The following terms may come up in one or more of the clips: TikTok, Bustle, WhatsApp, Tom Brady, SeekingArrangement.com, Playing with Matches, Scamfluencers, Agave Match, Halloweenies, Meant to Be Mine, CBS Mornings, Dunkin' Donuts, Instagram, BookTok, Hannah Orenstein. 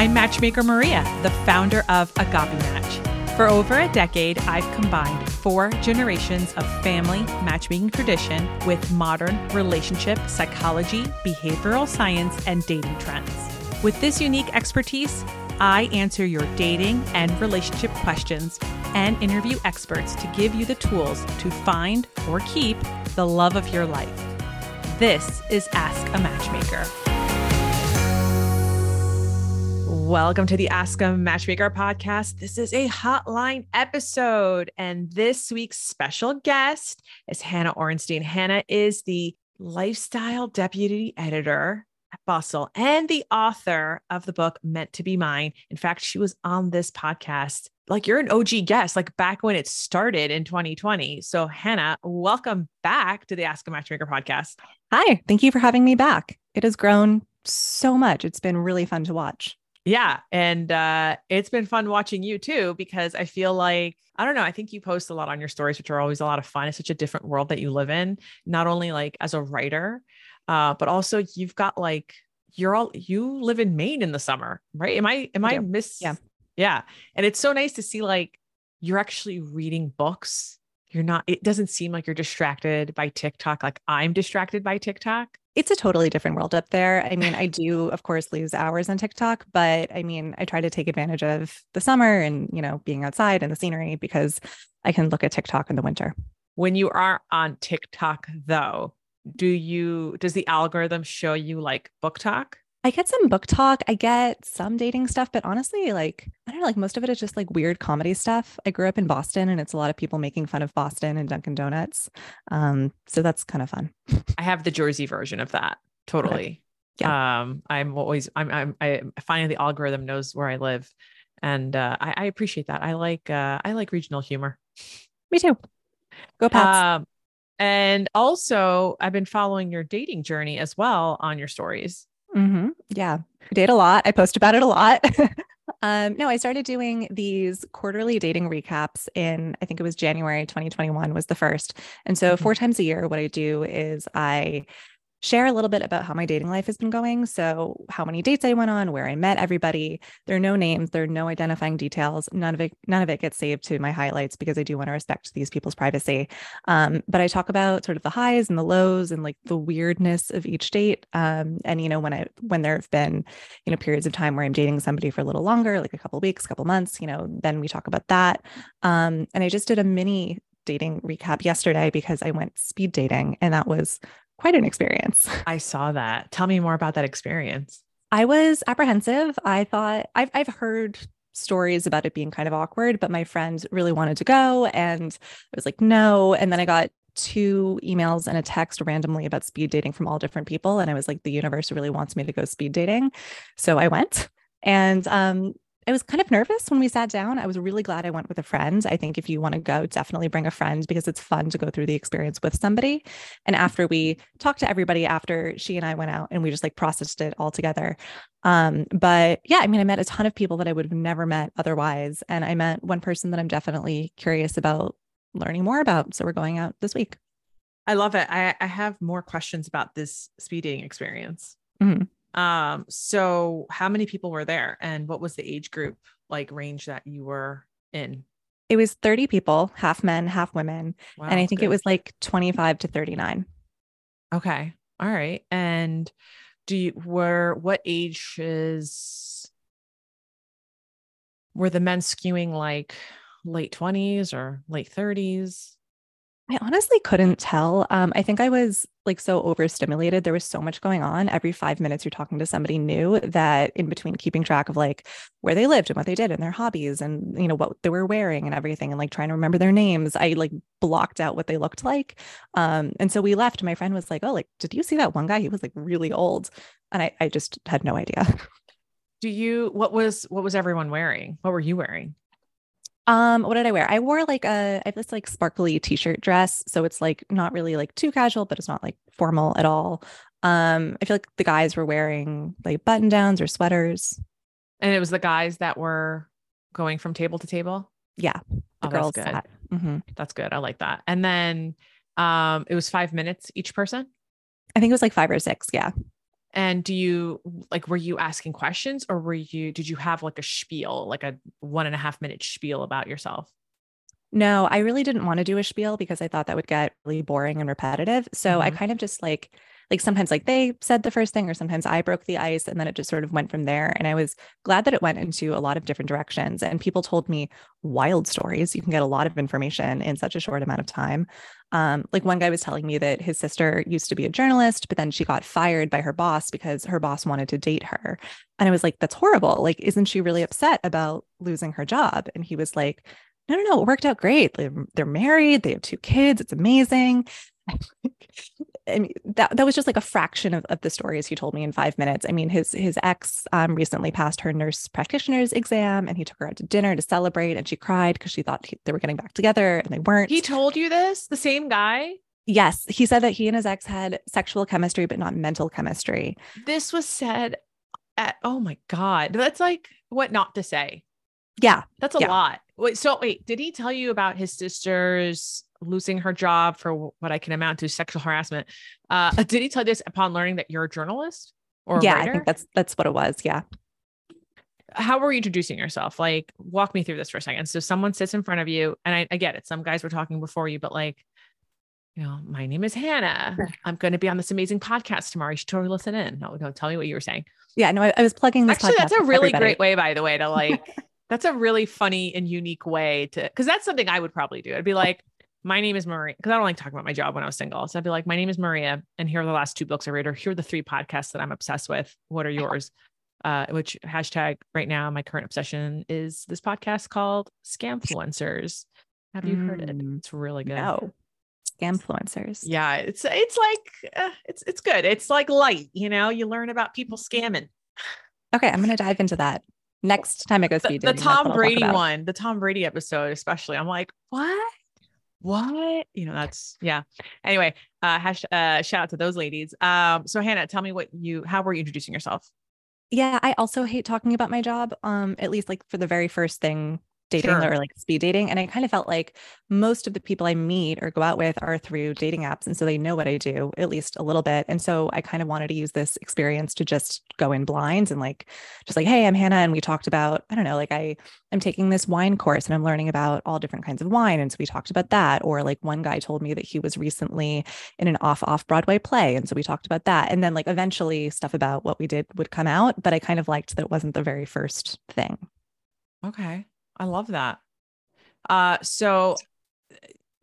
I'm matchmaker Maria, the founder of Agave Match. For over a decade, I've combined 4 generations of family matchmaking tradition with modern relationship psychology, behavioral science, and dating trends. With this unique expertise, I answer your dating and relationship questions and interview experts to give you the tools to find or keep the love of your life. This is Ask a Matchmaker. Welcome to the Ask a Matchmaker podcast. This is a hotline episode, and this week's special guest is Hannah Orenstein. Hannah is the lifestyle deputy editor at Bustle and the author of the book Meant to Be Mine. In fact, she was on this podcast. Like, you're an OG guest, like back when it started in 2020. So Hannah, welcome back to the Ask a Matchmaker podcast. Hi, thank you for having me back. It has grown so much. It's been really fun to watch. Yeah. And it's been fun watching you too, because I feel like, I don't know, I think you post a lot on your stories, which are always a lot of fun. It's such a different world that you live in, not only like as a writer, but also you've got like, you live in Maine in the summer, right? Yeah. And it's so nice to see like, you're actually reading books. You're not, it doesn't seem like you're distracted by TikTok. Like I'm distracted by TikTok. It's a totally different world up there. I mean, I do, of course, lose hours on TikTok, but I mean, I try to take advantage of the summer and, you know, being outside and the scenery because I can look at TikTok in the winter. When you are on TikTok though, does the algorithm show you like BookTok? I get some BookTok. I get some dating stuff, but honestly, like, I don't know, like most of it is just like weird comedy stuff. I grew up in Boston and it's a lot of people making fun of Boston and Dunkin' Donuts. So that's kind of fun. I have the Jersey version of that. Totally. Yeah. I find the algorithm knows where I live and, I appreciate that. I like regional humor. Me too. Go Pats. And also I've been following your dating journey as well on your stories. Mm-hmm. Yeah. I date a lot. I post about it a lot. No, I started doing these quarterly dating recaps in, I think it was January, 2021 was the first. And so 4 times a year, what I do is I share a little bit about how my dating life has been going. So how many dates I went on, where I met everybody. There are no names. There are no identifying details. None of it gets saved to my highlights because I do want to respect these people's privacy. But I talk about sort of the highs and the lows and like the weirdness of each date. And, you know, when there have been, you know, periods of time where I'm dating somebody for a little longer, like a couple of weeks, couple months, you know, then we talk about that. And I just did a mini dating recap yesterday because I went speed dating and that was quite an experience. I saw that. Tell me more about that experience. I was apprehensive. I thought I've heard stories about it being kind of awkward, but my friend really wanted to go and I was like, no. And then I got 2 emails and a text randomly about speed dating from all different people. And I was like, the universe really wants me to go speed dating. So I went and, I was kind of nervous when we sat down. I was really glad I went with a friend. I think if you want to go, definitely bring a friend because it's fun to go through the experience with somebody. And after we talked to everybody, after she and I went out and we just like processed it all together. But yeah, I mean, I met a ton of people that I would have never met otherwise. And I met one person that I'm definitely curious about learning more about. So we're going out this week. I love it. I have more questions about this speed dating experience. Mm-hmm. So how many people were there and what was the age group, like range that you were in? It was 30 people, half men, half women. Wow, and I think it was like 25 to 39. Okay. All right. And what ages were the men skewing, like late 20s or late 30s? I honestly couldn't tell. I think I was like so overstimulated. There was so much going on. Every 5 minutes you're talking to somebody new that in between keeping track of like where they lived and what they did and their hobbies and, you know, what they were wearing and everything and like trying to remember their names, I like blocked out what they looked like. And so we left. My friend was like, oh, like, did you see that one guy? He was like really old. And I just had no idea. What was everyone wearing? What were you wearing? What did I wear? I wore like I have this like sparkly t-shirt dress. So it's like not really like too casual, but it's not like formal at all. I feel like the guys were wearing like button downs or sweaters. And it was the guys that were going from table to table. Yeah. Girls. That's good. Mm-hmm. That's good. I like that. And then, it was 5 minutes each person. I think it was like 5 or 6. Yeah. And do you like, were you asking questions or did you have like a spiel, like a 1.5 minute spiel about yourself? No, I really didn't want to do a spiel because I thought that would get really boring and repetitive. So I kind of just like sometimes like they said the first thing, or sometimes I broke the ice, and then it just sort of went from there. And I was glad that it went into a lot of different directions, and people told me wild stories. You can get a lot of information in such a short amount of time. Like one guy was telling me that his sister used to be a journalist, but then she got fired by her boss because her boss wanted to date her. And I was like, that's horrible. Like, isn't she really upset about losing her job? And he was like, no, it worked out great. They're married. They have 2 kids. It's amazing. I mean, that was just like a fraction of the stories he told me in 5 minutes. I mean, his ex recently passed her nurse practitioner's exam, and he took her out to dinner to celebrate, and she cried because she thought they were getting back together, and they weren't. He told you this? The same guy? Yes. He said that he and his ex had sexual chemistry, but not mental chemistry. This was said at, oh my God, that's like what not to say. Yeah. That's a lot. Wait, did he tell you about his sister's losing her job for what I can amount to sexual harassment? Did he tell this upon learning that you're a journalist or a writer? I think that's what it was. Yeah. How were you introducing yourself? Like, walk me through this for a second. So someone sits in front of you, and I get it. Some guys were talking before you, but like, you know, my name is Hannah. I'm going to be on this amazing podcast tomorrow. You should totally listen in. No, tell me what you were saying. Yeah, no, I was plugging this. Actually, that's a really great way, by the way, to like, that's a really funny and unique way to, because that's something I would probably do. I'd be like, my name is Maria, because I don't like talking about my job when I was single. So I'd be like, my name is Maria, and here are the last 2 books I read, or here are the 3 podcasts that I'm obsessed with. What are yours? Which hashtag right now, my current obsession is this podcast called Scamfluencers. Have you heard it? It's really good. No. Scamfluencers. Yeah. It's like, it's good. It's like light, you know, you learn about people scamming. Okay. I'm going to dive into that. Next time I go speed dating, the Tom Brady one, the Tom Brady episode, especially. I'm like, what? You know, that's, yeah. Anyway, shout out to those ladies. So Hannah, tell me how were you introducing yourself? Yeah. I also hate talking about my job. At least like for the very first thing dating or like speed dating. And I kind of felt like most of the people I meet or go out with are through dating apps. And so they know what I do at least a little bit. And so I kind of wanted to use this experience to just go in blind and like, just like, hey, I'm Hannah. And we talked about, I don't know, like I'm taking this wine course and I'm learning about all different kinds of wine. And so we talked about that. Or like one guy told me that he was recently in an off Broadway play. And so we talked about that. And then like eventually stuff about what we did would come out, but I kind of liked that it wasn't the very first thing. Okay. I love that. So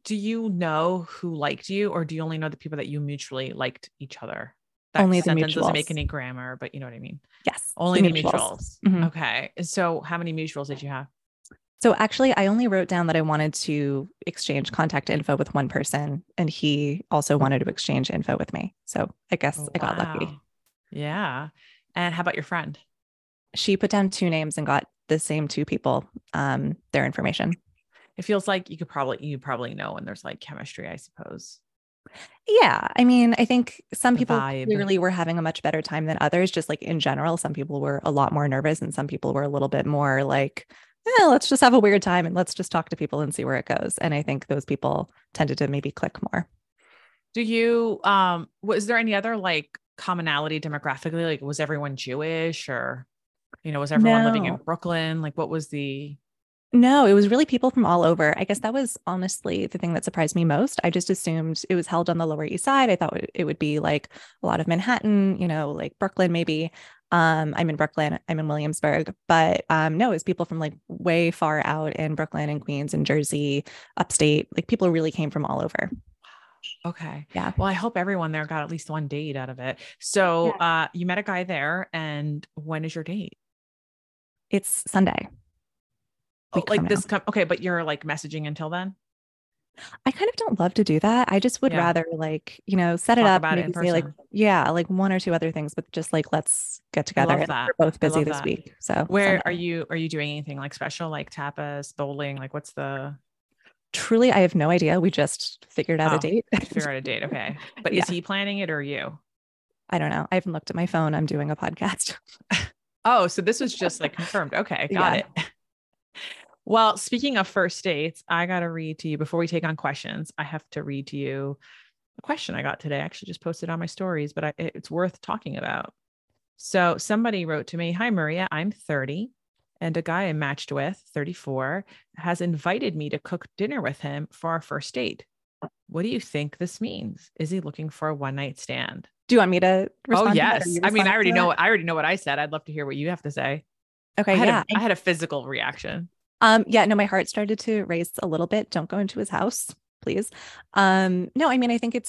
do you know who liked you, or do you only know the people that you mutually liked each other? That only the mutuals. Doesn't make any grammar, but you know what I mean? Yes. Only the mutuals. Mm-hmm. Okay. So how many mutuals did you have? So actually I only wrote down that I wanted to exchange contact info with one person, and he also wanted to exchange info with me. So I guess I got lucky. Yeah. And how about your friend? She put down 2 names and got the same 2 people, their information. It feels like you probably know when there's like chemistry, I suppose. Yeah. I mean, I think some people clearly were having a much better time than others. Just like in general, some people were a lot more nervous and some people were a little bit more like, let's just have a weird time and let's just talk to people and see where it goes. And I think those people tended to maybe click more. Do you, was there any other like commonality demographically? Like was everyone Jewish or? You know, was everyone living in Brooklyn? Like what was No, it was really people from all over. I guess that was honestly the thing that surprised me most. I just assumed it was held on the Lower East Side. I thought it would be like a lot of Manhattan, you know, like Brooklyn, maybe. I'm in Brooklyn, I'm in Williamsburg, but no, it was people from like way far out in Brooklyn and Queens and Jersey, upstate, like people really came from all over. Okay. Yeah. Well, I hope everyone there got at least 1 date out of it. So, you met a guy there, and when is your date? It's Sunday. Oh, like this. Okay. But you're like messaging until then? I kind of don't love to do that. I just would rather like, you know, set it up and maybe say like, like 1 or 2 other things, but just like, let's get together. We're both busy this week. So where are you doing anything like special, like tapas, bowling? Like what's the... Truly, I have no idea. We just figured out a date. Figure out a date. Okay. But is he planning it or you? I don't know. I haven't looked at my phone. I'm doing a podcast. So this was just like confirmed. Okay. Got it. Well, speaking of first dates, I got to read to you before we take on questions. I have to read to you a question I got today. I actually just posted on my stories, but it's worth talking about. So somebody wrote to me, "Hi, Maria, I'm 30. And a guy I matched with, 34, has invited me to cook dinner with him for our first date. What do you think this means? Is he looking for a one-night stand?" Do you want me to respond? Oh, yes. To I mean, I already know what I said. I'd love to hear what you have to say. Okay. I had a physical reaction. My heart started to race a little bit. Don't go into his house, please. I think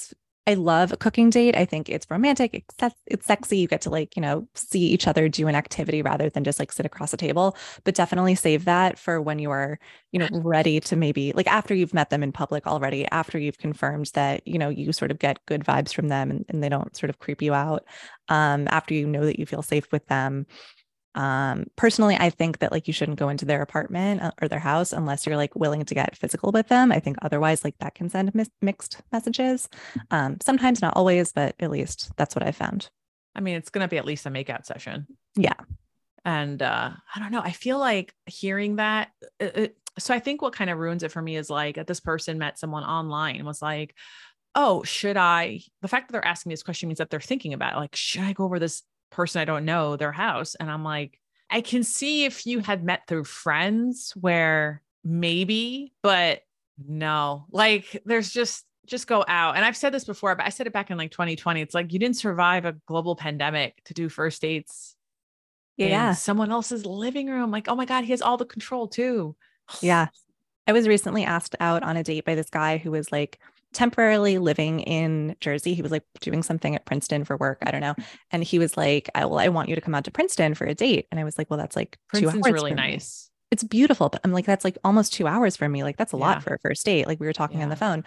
I love a cooking date. I think it's romantic. It's sexy. You get to see each other do an activity rather than just sit across a table, but definitely save that for when you are, ready to maybe after you've met them in public already, after you've confirmed that, you sort of get good vibes from them and they don't sort of creep you out, after that you feel safe with them. Personally, I think that you shouldn't go into their apartment or their house unless you're willing to get physical with them. I think otherwise that can send mixed messages. Sometimes not always, but at least that's what I found. I mean, it's going to be at least a makeout session. Yeah. And, I don't know. I feel like hearing that. So I think what kind of ruins it for me is that this person met someone online and was like, "Oh, the fact that they're asking me this question means that they're thinking about it. Should I go over this person I don't know, their house?" And I'm like, I can see if you had met through friends where maybe, but no, there's just go out. And I've said this before, but I said it back in 2020. It's you didn't survive a global pandemic to do first dates. Yeah. In someone else's living room. Oh my God, he has all the control too. Yeah. I was recently asked out on a date by this guy who was temporarily living in Jersey. He was doing something at Princeton for work. I don't know. And he was I want you to come out to Princeton for a date. And I was well, that's 2 hours. Princeton's really nice. It's beautiful. But I'm that's almost 2 hours for me. That's a lot for a first date. We were talking on the phone.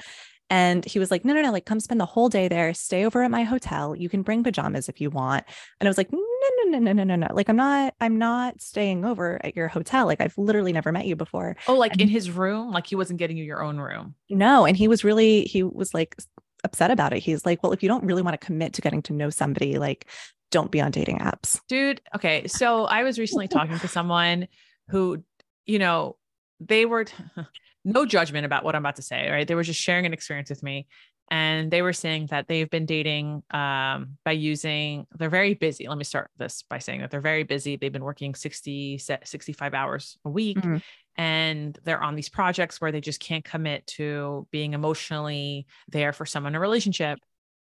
And he was no, come spend the whole day there, stay over at my hotel. You can bring pajamas if you want. And I was no. I'm not staying over at your hotel. I've literally never met you before. Oh, in his room, he wasn't getting you your own room. No. And he was upset about it. He's well, if you don't really want to commit to getting to know somebody, don't be on dating apps. Dude. Okay. So I was recently talking to someone who, they were no judgment about what I'm about to say, right? They were just sharing an experience with me, and they were saying that they've been dating, they're very busy. Let me start this by saying that they're very busy. They've been working 60, 65 hours a week, and they're on these projects where they just can't commit to being emotionally there for someone in a relationship.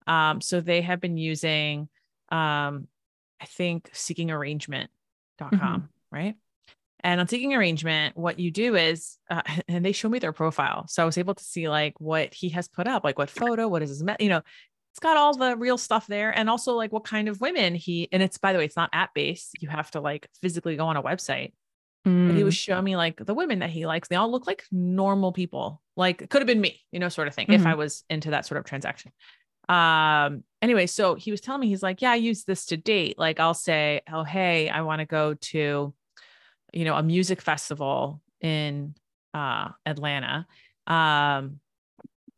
So they have been using, I think SeekingArrangement.com, right? And on Seeking Arrangement, what you do is, and they show me their profile. So I was able to see what he has put up, what photo, what is his, it's got all the real stuff there. And also what kind of women and it's, by the way, it's not app based. You have to physically go on a website. But he was showing me the women that he likes. They all look like normal people. It could have been me, sort of thing. If I was into that sort of transaction. Anyway, so he was telling me, he's yeah, I use this to date. I'll say, "Oh, hey, I want to go to a music festival in, Atlanta. I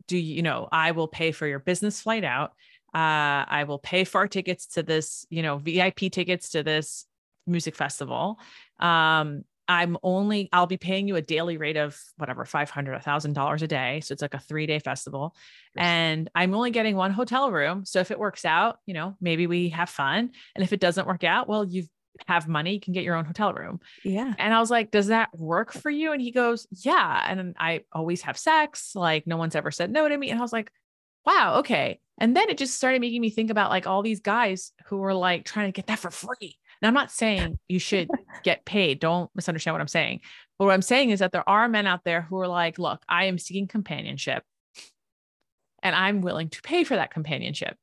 will pay for your business flight out. I will pay for our tickets to this, VIP tickets to this music festival. I'll be paying you a daily rate of whatever, $500, $1,000 a day. So it's a 3-day festival, and I'm only getting one hotel room. So if it works out, maybe we have fun. And if it doesn't work out, well, you've have money, you can get your own hotel room." Yeah. And I was like, "Does that work for you?" And he goes, "Yeah. And I always have sex. No one's ever said no to me." And I was like, wow. Okay. And then it just started making me think about all these guys who were trying to get that for free. And I'm not saying you should get paid. Don't misunderstand what I'm saying. But what I'm saying is that there are men out there who are "Look, I am seeking companionship and I'm willing to pay for that companionship."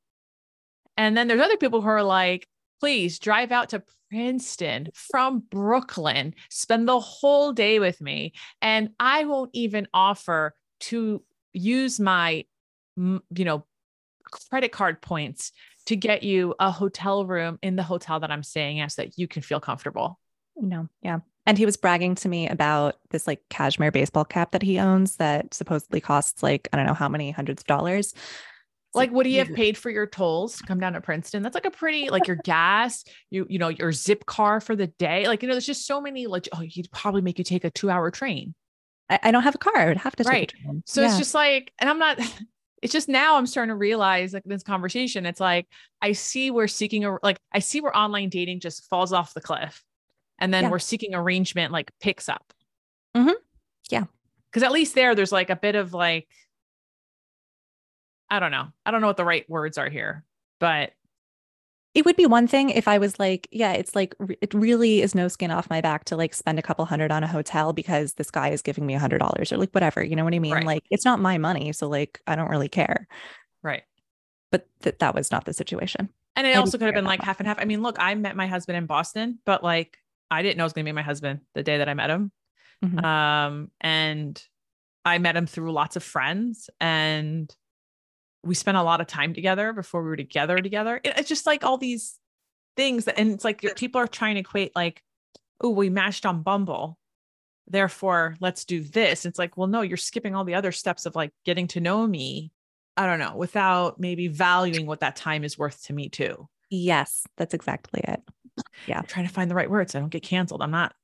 And then there's other people who are "Please drive out to Princeton from Brooklyn, spend the whole day with me, and I won't even offer to use my, credit card points to get you a hotel room in the hotel that I'm staying at so that you can feel comfortable." No. Yeah. And he was bragging to me about this cashmere baseball cap that he owns that supposedly costs I don't know how many hundreds of dollars. Would he have paid for your tolls to come down to Princeton? That's a pretty, your gas, your zip car for the day. There's just so many, he'd probably make you take a 2-hour train. I don't have a car. I would have to take a train. So it's just and I'm not, it's just now I'm starting to realize, like, this conversation, it's like, I see where I see where online dating just falls off the cliff, and then where seeking arrangement, like, picks up. Mm-hmm. Yeah. Cause at least there's like a bit of like, I don't know what the right words are here, but it would be one thing if I was like, yeah, it's like, it really is no skin off my back to like spend a couple $100 on a hotel because this guy is giving me $100 or like whatever, you know what I mean? Right. Like, it's not my money. So like, I don't really care. Right. But that was not the situation. And it also could have been like half and half. I mean, look, I met my husband in Boston, but like, I didn't know it was going to be my husband the day that I met him. Mm-hmm. And I met him through lots of friends, and we spent a lot of time together before we were together. It's just like all these things. And it's like people are trying to equate like, oh, we matched on Bumble, therefore let's do this. It's like, well, no, you're skipping all the other steps of like getting to know me. I don't know, without maybe valuing what that time is worth to me too. Yes, that's exactly it. Yeah. I'm trying to find the right words. I don't get canceled. I'm not.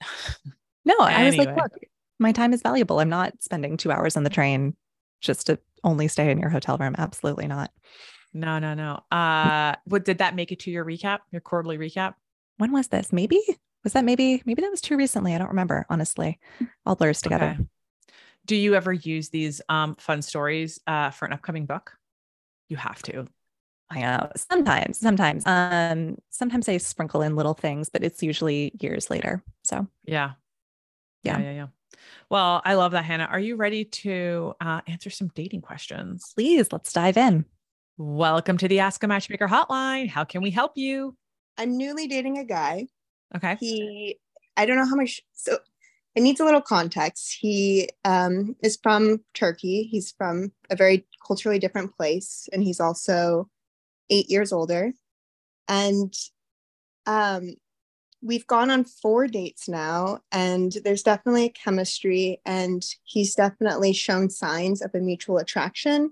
No, I was like, look, my time is valuable. I'm not spending 2 hours on the train just to only stay in your hotel room. Absolutely not. No. What did that make it to your recap, your quarterly recap? When was this? Maybe that was too recently. I don't remember, honestly. All blurs together. Okay. Do you ever use these fun stories for an upcoming book? You have to. I know. Sometimes. Sometimes I sprinkle in little things, but it's usually years later. So yeah. Well, I love that, Hannah. Are you ready to answer some dating questions? Please, let's dive in. Welcome to the Ask a Matchmaker Hotline. How can we help you? I'm newly dating a guy. Okay. I don't know how much, so it needs a little context. He is from Turkey. He's from a very culturally different place. And he's also 8 years older. And we've gone on 4 dates now, and there's definitely a chemistry, and he's definitely shown signs of a mutual attraction.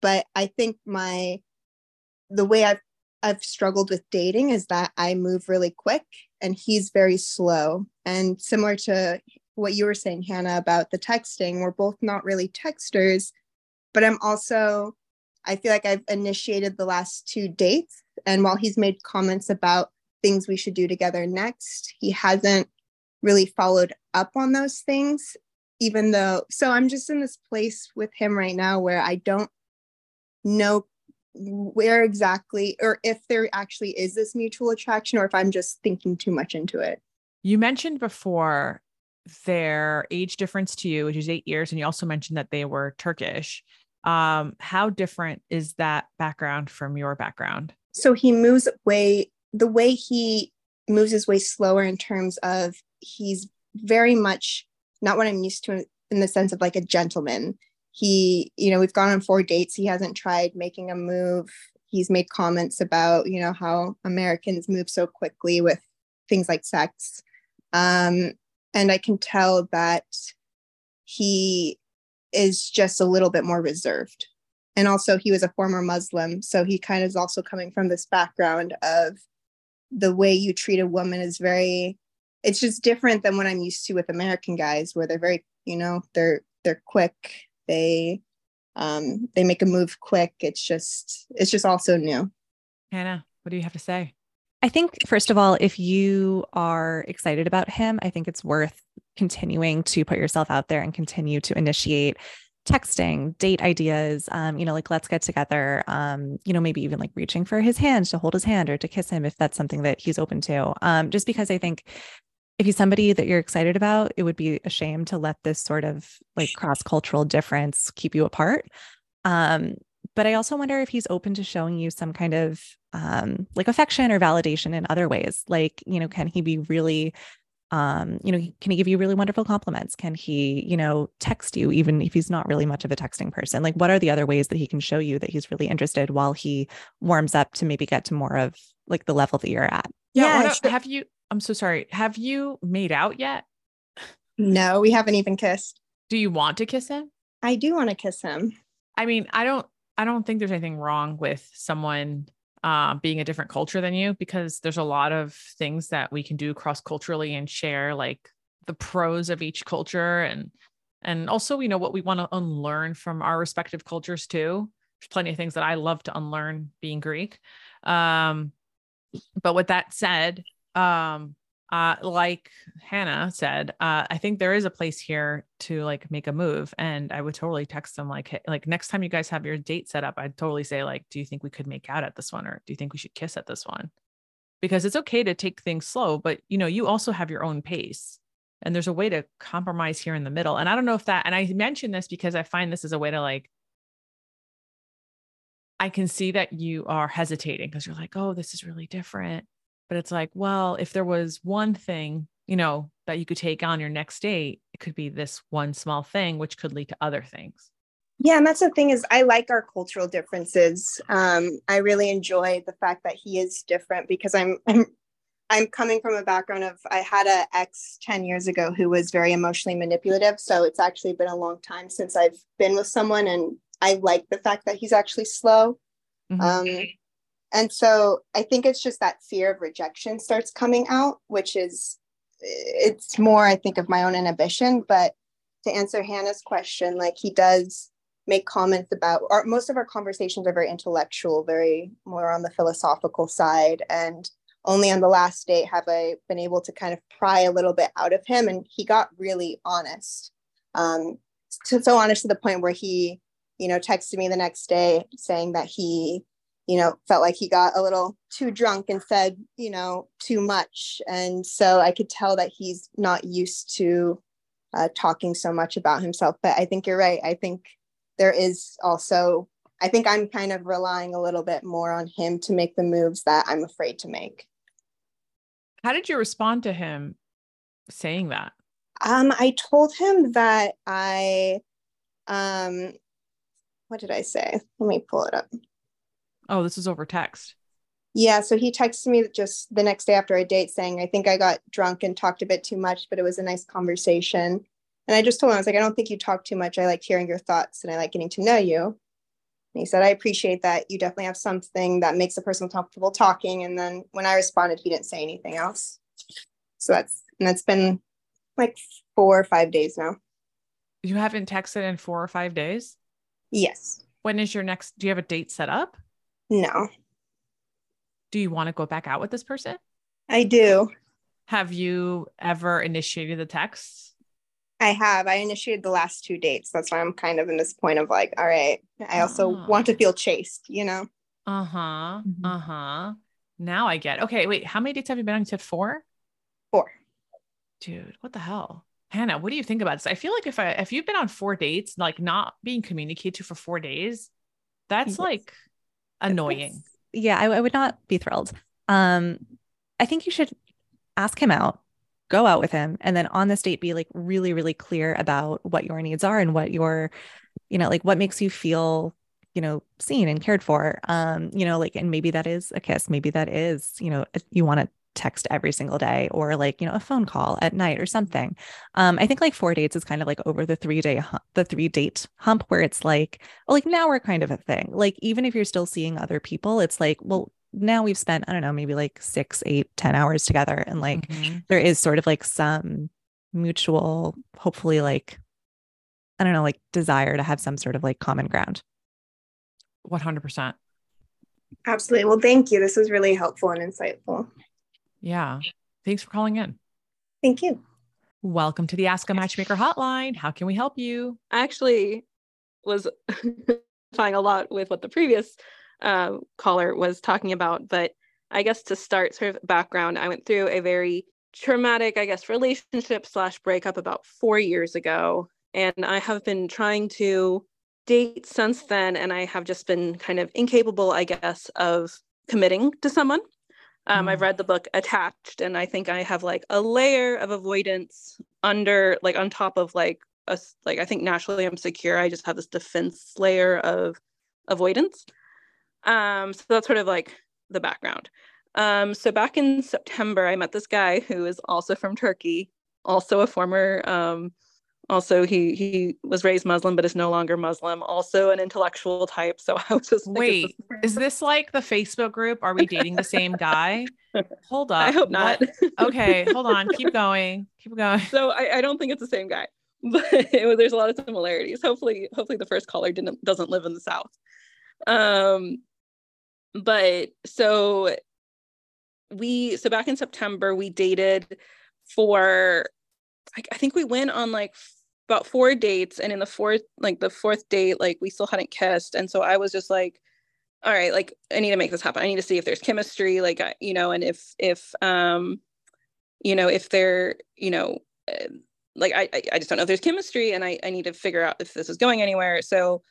But I think the way I've struggled with dating is that I move really quick and he's very slow. And similar to what you were saying, Hannah, about the texting, we're both not really texters, but I feel like I've initiated the last 2 dates. And while he's made comments about things we should do together next, he hasn't really followed up on those things, even though, so I'm just in this place with him right now where I don't know where exactly, or if there actually is this mutual attraction, or if I'm just thinking too much into it. You mentioned before their age difference to you, which is 8 years. And you also mentioned that they were Turkish. How different is that background from your background? So the way he moves his way slower in terms of he's very much not what I'm used to in the sense of like a gentleman. He, we've gone on 4 dates. He hasn't tried making a move. He's made comments about, how Americans move so quickly with things like sex. And I can tell that he is just a little bit more reserved. And also he was a former Muslim. So he kind of is also coming from this background of, the way you treat a woman is it's just different than what I'm used to with American guys, where they're very, they're quick. They make a move quick. It's just also new. Hannah, what do you have to say? I think, first of all, if you are excited about him, I think it's worth continuing to put yourself out there and continue to initiate texting, date ideas, like let's get together, maybe even like reaching for his hand, to hold his hand or to kiss him if that's something that he's open to. Just because I think if he's somebody that you're excited about, it would be a shame to let this sort of like cross-cultural difference keep you apart. But I also wonder if he's open to showing you some kind of like affection or validation in other ways. Like, can he be really can he give you really wonderful compliments? Can he, text you even if he's not really much of a texting person? Like, what are the other ways that he can show you that he's really interested while he warms up to maybe get to more of like the level that you're at? Yeah. I'm so sorry. Have you made out yet? No, we haven't even kissed. Do you want to kiss him? I do want to kiss him. I mean, I don't think there's anything wrong with someone being a different culture than you, because there's a lot of things that we can do cross-culturally and share like the pros of each culture. And also, what we want to unlearn from our respective cultures too. There's plenty of things that I love to unlearn being Greek. But with that said, like Hannah said, I think there is a place here to like make a move. And I would totally text them like, hey, like next time you guys have your date set up, I'd totally say like, do you think we could make out at this one? Or do you think we should kiss at this one? Because it's okay to take things slow, but you know, you also have your own pace and there's a way to compromise here in the middle. And I don't know if that, and I mention this because I find this is a way to like, I can see that you are hesitating because you're like, oh, this is really different. But it's like, well, if there was one thing, you know, that you could take on your next date, it could be this one small thing, which could lead to other things. Yeah. And that's the thing is I like our cultural differences. I really enjoy the fact that he is different because I'm coming from a background of, I had an ex 10 years ago who was very emotionally manipulative. So it's actually been a long time since I've been with someone, and I like the fact that he's actually slow. Mm-hmm. And so I think it's just that fear of rejection starts coming out, which is, it's more, I think, of my own inhibition. But to answer Hannah's question, like he does make comments about, or most of our conversations are very intellectual, very more on the philosophical side. And only on the last date have I been able to kind of pry a little bit out of him. And he got really honest, so honest to the point where he, you know, texted me the next day saying that he, you know, felt like he got a little too drunk and said, you know, too much. And so I could tell that he's not used to talking so much about himself. But I think you're right. I think there is also, I think I'm kind of relying a little bit more on him to make the moves that I'm afraid to make. How did you respond to him saying that? I told him that I what did I say? Let me pull it up. Oh, this is over text. Yeah. So he texted me just the next day after a date saying, I think I got drunk and talked a bit too much, but it was a nice conversation. And I just told him, I was like, I don't think you talk too much. I like hearing your thoughts and I like getting to know you. And he said, I appreciate that. You definitely have something that makes a person comfortable talking. And then when I responded, he didn't say anything else. So that's been like 4 or 5 days now. You haven't texted in 4 or 5 days? Yes. When is your next, do you have a date set up? No. Do you want to go back out with this person? I do. Have you ever initiated the texts? I have. I initiated the last 2 dates. That's why I'm kind of in this point of like, all right, I also want to feel chased, you know? Uh-huh. Mm-hmm. Uh-huh. Now I get, okay, wait, how many dates have you been on? You said 4? 4. Dude, what the hell? Hannah, what do you think about this? I feel like if you've been on 4 dates, like not being communicated to for 4 days, that's yes. like annoying. Yeah. I would not be thrilled. I think you should ask him out, go out with him. And then on this date, be like really, really clear about what your needs are and what your, you know, like what makes you feel, you know, seen and cared for, you know, like, and maybe that is a kiss. Maybe that is, you know, you want to text every single day or like, you know, a phone call at night or something. I think like 4 dates is kind of like over the 3-date hump where it's like, well, like now we're kind of a thing. Like, even if you're still seeing other people, it's like, well, now we've spent, I don't know, maybe like 6, 8, 10 hours together. And like, mm-hmm. there is sort of like some mutual, hopefully like, I don't know, like desire to have some sort of like common ground. 100%. Absolutely. Well, thank you. This was really helpful and insightful. Yeah. Thanks for calling in. Thank you. Welcome to the Ask a Matchmaker hotline. How can we help you? I actually was identifying a lot with what the previous caller was talking about, but I guess to start sort of background, I went through a very traumatic, I guess, relationship/breakup about 4 years ago. And I have been trying to date since then. And I have just been kind of incapable, I guess, of committing to someone. I've read the book Attached, and I think I have like a layer of avoidance under, like on top of like, I think naturally I'm secure. I just have this defense layer of avoidance. So that's sort of like the background. So back in September, I met this guy who is also from Turkey, also a former, also he was raised Muslim, but is no longer Muslim, also an intellectual type. So I was just like, wait, is this like the Facebook group? Are we dating the same guy? Hold up. I hope not. What? Okay. Hold on. Keep going. So I don't think it's the same guy, but there's a lot of similarities. Hopefully the first caller doesn't live in the South. But so back in September, we dated for, I think we went on like about 4 dates, and in the fourth date, like, we still hadn't kissed. And so I was just like, all right, like, I need to make this happen. I need to see if there's chemistry, like, you know, and if they're, you know, like, I just don't know if there's chemistry, and I need to figure out if this is going anywhere. So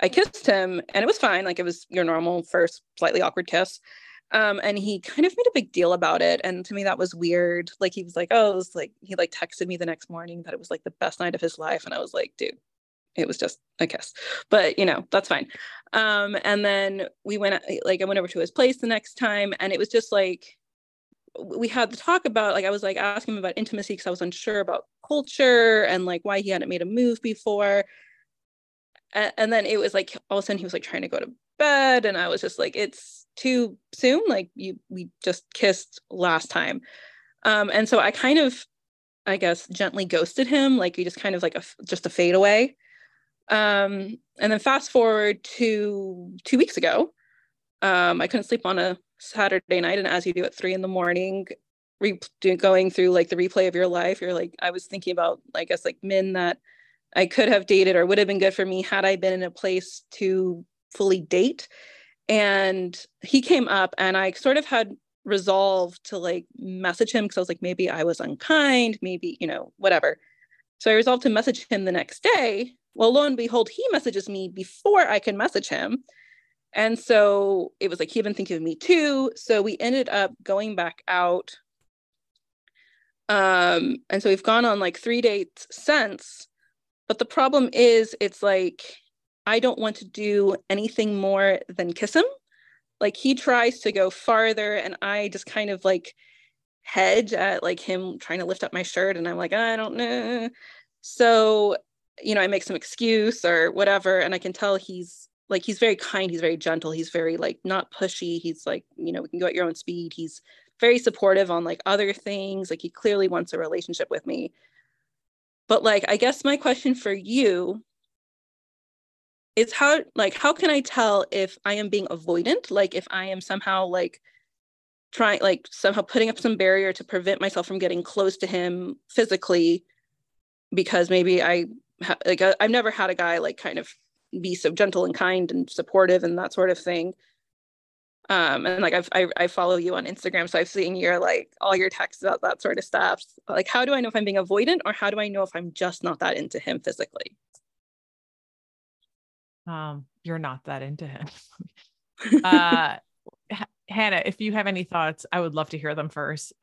I kissed him, and it was fine. Like, it was your normal first slightly awkward kiss. And he kind of made a big deal about it. And to me, that was weird. Like, he was like, oh, it was like, he like texted me the next morning that it was like the best night of his life. And I was like, dude, it was just a kiss, but you know, that's fine. And then I went over to his place the next time, and it was just like, we had the talk about, like, I was like asking him about intimacy because I was unsure about culture and like why he hadn't made a move before. And then it was like, all of a sudden he was like trying to go to bed, and I was just like, it's too soon, like, we just kissed last time. And so I kind of, I guess, gently ghosted him, like, you just kind of like just a fade away. And then fast forward to 2 weeks ago, I couldn't sleep on a Saturday night, and as you do at 3 a.m, going through like the replay of your life, you're like, I was thinking about, I guess, like, men that I could have dated or would have been good for me had I been in a place to fully date. And he came up, and I sort of had resolved to like message him, because I was like, maybe I was unkind, maybe, you know, whatever. So I resolved to message him the next day. Well, lo and behold, he messages me before I can message him. And so it was like, he'd been thinking of me too. So we ended up going back out. And so we've gone on like 3 dates since. But the problem is, it's like, I don't want to do anything more than kiss him. Like, he tries to go farther, and I just kind of like hedge at like him trying to lift up my shirt, and I'm like, I don't know. So, you know, I make some excuse or whatever, and I can tell he's like, he's very kind, he's very gentle, he's very like not pushy. He's like, you know, we can go at your own speed. He's very supportive on like other things. Like, he clearly wants a relationship with me. But like, I guess my question for you is, how can I tell if I am being avoidant? Like, if I am somehow like somehow putting up some barrier to prevent myself from getting close to him physically, because maybe I've never had a guy like kind of be so gentle and kind and supportive and that sort of thing. And like, I follow you on Instagram, so I've seen your like all your texts about that sort of stuff. Like, how do I know if I'm being avoidant, or how do I know if I'm just not that into him physically? You're not that into him. Hannah, if you have any thoughts, I would love to hear them first.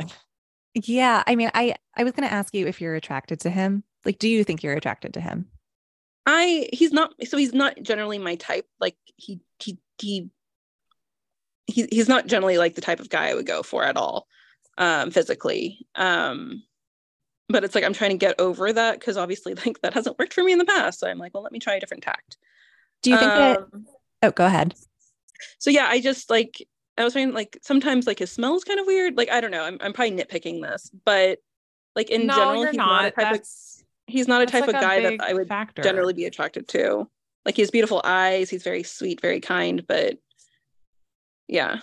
Yeah. I mean, I was going to ask you if you're attracted to him. Like, do you think you're attracted to him? He's not generally my type. Like, he's not generally like the type of guy I would go for at all, physically. But it's like, I'm trying to get over that, because obviously like that hasn't worked for me in the past. So I'm like, well, let me try a different tact. Do you think go ahead. So yeah, I just like, I was saying, like, sometimes like his smell is kind of weird. Like, I don't know, I'm probably nitpicking this, but like general, he's not a type of guy that I would generally be attracted to. Like, he has beautiful eyes. He's very sweet, very kind, but yeah.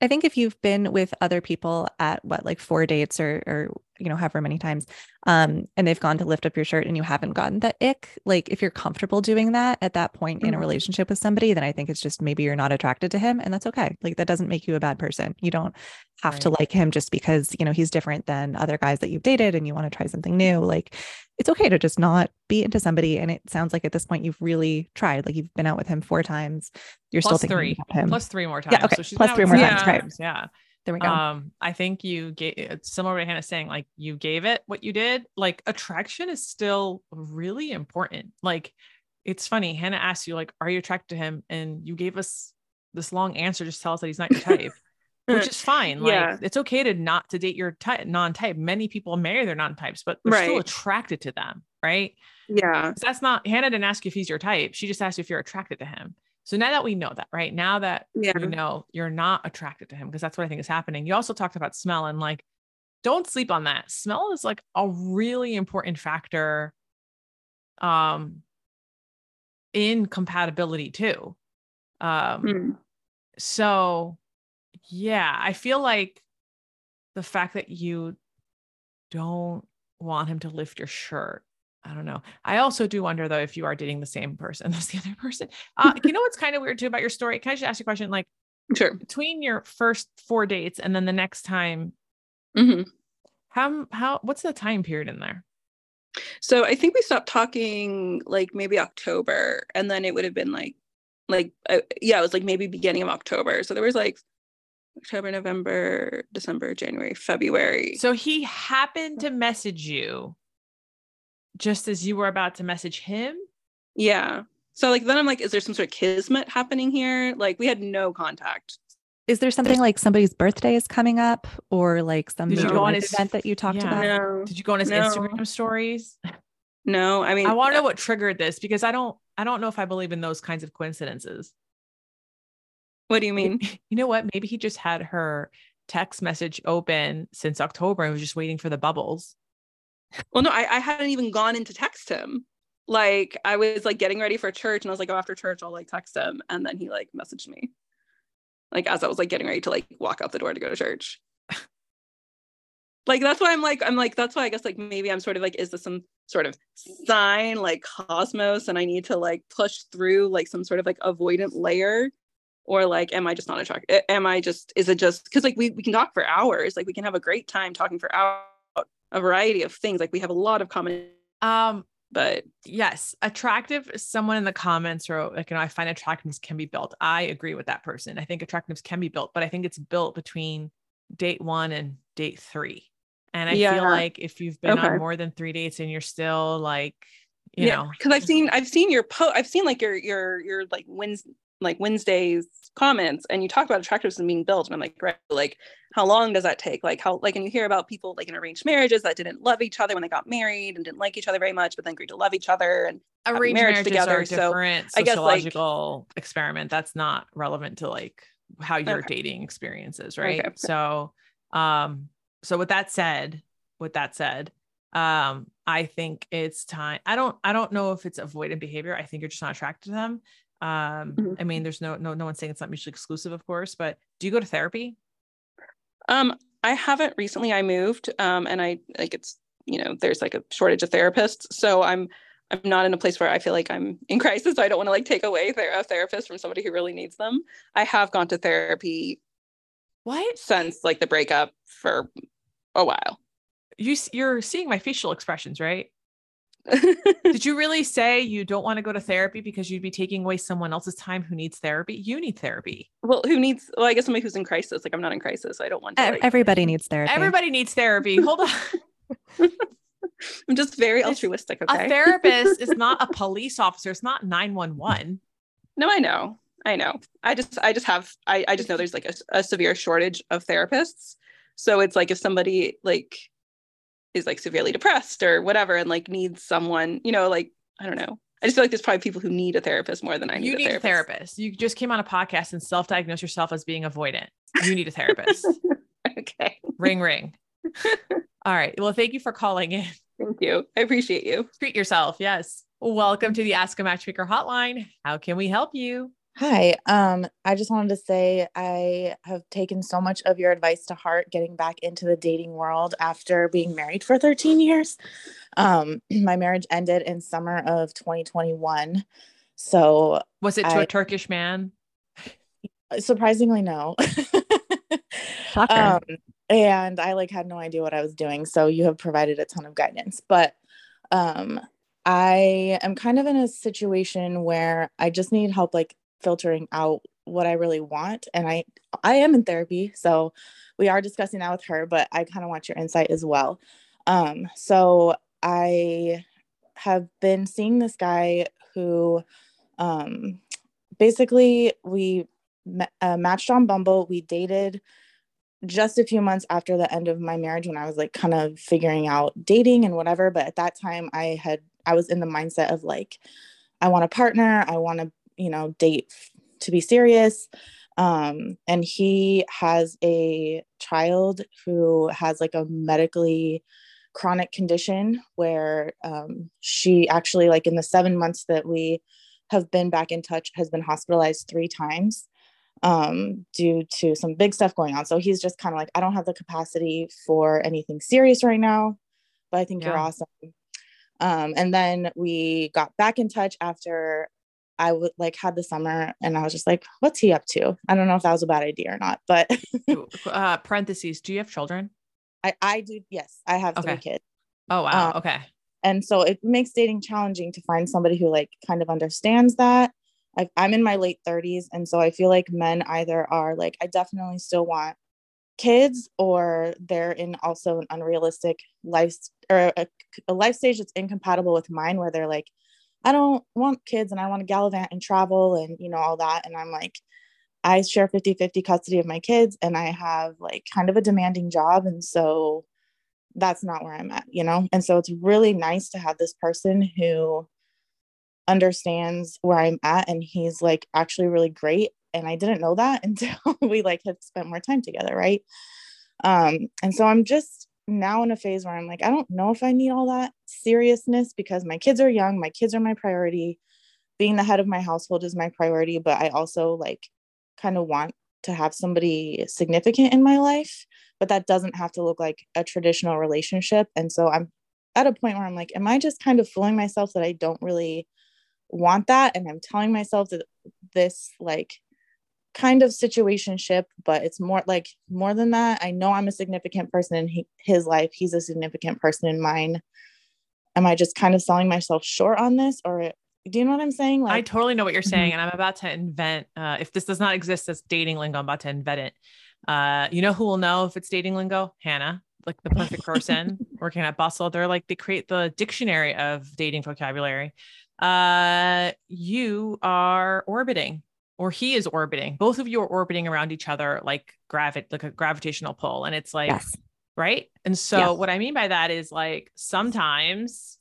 I think if you've been with other people at like 4 dates or, you know, however many times, and they've gone to lift up your shirt and you haven't gotten the ick, like, if you're comfortable doing that at that point in a relationship with somebody, then I think it's just maybe you're not attracted to him, and that's okay. Like, that doesn't make you a bad person. You don't have to like him just because, you know, he's different than other guys that you've dated and you want to try something new. Like, it's okay to just not be into somebody. And it sounds like at this point you've really tried, like, you've been out with him 4 times. You're plus still thinking about him. Plus 3 more times. Yeah, okay. So she's plus 3 more times. Right. Yeah. There we go. I think you gave, similar to Hannah saying, like, you gave it what you did. Like, attraction is still really important. Like, it's funny. Hannah asked you, like, are you attracted to him? And you gave us this long answer. Just tell us that he's not your type, which is fine. Like, it's okay to not to date your non-type. Many people marry their non-types, but they're still attracted to them. Right. Yeah. So that's not, Hannah didn't ask you if he's your type. She just asked you if you're attracted to him. So now that we know that, right, now that we know you're not attracted to him, because that's what I think is happening. You also talked about smell, and like, don't sleep on that. Smell is like a really important factor. in compatibility too. So yeah, I feel like the fact that you don't want him to lift your shirt, I don't know. I also do wonder though, if you are dating the same person as the other person, you know, what's kind of weird too about your story. Can I just ask you a question? Like, sure. Between your first 4 dates and then the next time, what's the time period in there? So I think we stopped talking like maybe October, and then it would have been it was like maybe beginning of October. So there was like October, November, December, January, February. So he happened to message you just as you were about to message him? Yeah. So like, then I'm like, is there some sort of kismet happening here? Like, we had no contact. Is there something like somebody's birthday is coming up, or like some event that you talked about? No. Did you go on his Instagram stories? No. I mean, I want to know what triggered this, because I don't know if I believe in those kinds of coincidences. What do you mean? You know what? Maybe he just had her text message open since October and was just waiting for the bubbles. Well, no, I hadn't even gone in to text him. Like, I was like getting ready for church, and I was like, oh, after church, I'll like text him. And then he like messaged me, like, as I was like getting ready to like walk out the door to go to church. Like, that's why I'm like, that's why I guess like maybe I'm sort of like, is this some sort of sign, like cosmos, and I need to like push through like some sort of like avoidant layer? Or like, am I just not attracted? Is it just, cause like we can talk for hours. Like, we can have a great time talking for hours, a variety of things. Like, we have a lot of common, but yes, attractive. Someone in the comments or like, you know, I find attractiveness can be built. I agree with that person. I think attractiveness can be built, but I think it's built between date 1 and date 3. And I feel like if you've been on more than 3 dates and you're still like, you know, cause I've seen your post, I've seen like your like Wednesday's comments, and you talk about attractiveness and being built. And I'm like, right, like how long does that take? Like how, like, and you hear about people like in arranged marriages that didn't love each other when they got married and didn't like each other very much, but then agreed to love each other and arranged marriages together. Are different so I guess sociological like, experiment. That's not relevant to like how your dating experience is. Right. Okay. So with that said, I think it's time. I don't know if it's avoidant behavior. I think you're just not attracted to them. I mean, there's no one saying it's not mutually exclusive, of course, but do you go to therapy? I haven't recently. I moved, and I like, it's, you know, there's like a shortage of therapists. So I'm not in a place where I feel like I'm in crisis. So I don't want to like take away a therapist from somebody who really needs them. I have gone to therapy. What? Since like the breakup for a while. You're seeing my facial expressions, right? Did you really say you don't want to go to therapy because you'd be taking away someone else's time who needs therapy? You need therapy. Well, I guess somebody who's in crisis. Like, I'm not in crisis. So I don't want to. Everybody needs therapy. Everybody needs therapy. Hold on. I'm just very altruistic. Okay. A therapist is not a police officer. It's not 911. No, I know. I just know there's like a severe shortage of therapists. So it's like, if somebody like is like severely depressed or whatever and like needs someone, you know, like, I don't know. I just feel like there's probably people who need a therapist more than I need a therapist. You need a therapist. You just came on a podcast and self-diagnosed yourself as being avoidant. You need a therapist. Okay. Ring, ring. All right. Well, thank you for calling in. Thank you. I appreciate you. Treat yourself. Yes. Welcome to the Ask a Matchmaker hotline. How can we help you? Hi. I just wanted to say I have taken so much of your advice to heart getting back into the dating world after being married for 13 years. My marriage ended in summer of 2021. So was it to a Turkish man? Surprisingly, no. Shocker. And I like had no idea what I was doing. So you have provided a ton of guidance, but, I am kind of in a situation where I just need help, like, filtering out what I really want. And I am in therapy. So we are discussing that with her, but I kind of want your insight as well. So I have been seeing this guy who basically we matched on Bumble. We dated just a few months after the end of my marriage when I was like kind of figuring out dating and whatever. But at that time I was in the mindset of like, I want a partner. I want to, you know, date to be serious. And he has a child who has like a medically chronic condition where she actually like in the 7 months that we have been back in touch, has been hospitalized 3 times due to some big stuff going on. So he's just kind of like, I don't have the capacity for anything serious right now, but I think you're awesome. And then we got back in touch after I would had the summer, and I was just like, what's he up to? I don't know if that was a bad idea or not, but parentheses. Do you have children? I do. Yes. I have 3 kids. Oh, wow. Okay. And so it makes dating challenging to find somebody who kind of understands that. I'm in my late 30s. And so I feel like men either are like, I definitely still want kids, or they're in also an unrealistic life or a life stage that's incompatible with mine, where they're like, I don't want kids and I want to gallivant and travel and, you know, all that. And I'm like, I share 50-50 custody of my kids, and I have kind of a demanding job. And so that's not where I'm at, you know? And so it's really nice to have this person who understands where I'm at, and he's actually really great. And I didn't know that until we had spent more time together. Right. And so I'm just now in a phase where I'm like, I don't know if I need all that seriousness, because my kids are young. My kids are my priority. Being the head of my household is my priority, but I also kind of want to have somebody significant in my life, but that doesn't have to look like a traditional relationship. And so I'm at a point where I'm like, am I just kind of fooling myself that I don't really want that? And I'm telling myself that this kind of situationship, but it's more than that. I know I'm a significant person in his life. He's a significant person in mine. Am I just kind of selling myself short on this, or do you know what I'm saying? I totally know what you're saying. And I'm about to invent, if this does not exist as dating lingo, I'm about to invent it. You know who will know if it's dating lingo? Hannah, the perfect person working at Bustle. They're they create the dictionary of dating vocabulary. You are orbiting, or he is orbiting. Both of you are orbiting around each other, like a gravitational pull. And it's yes. Right. And so what I mean by that is sometimes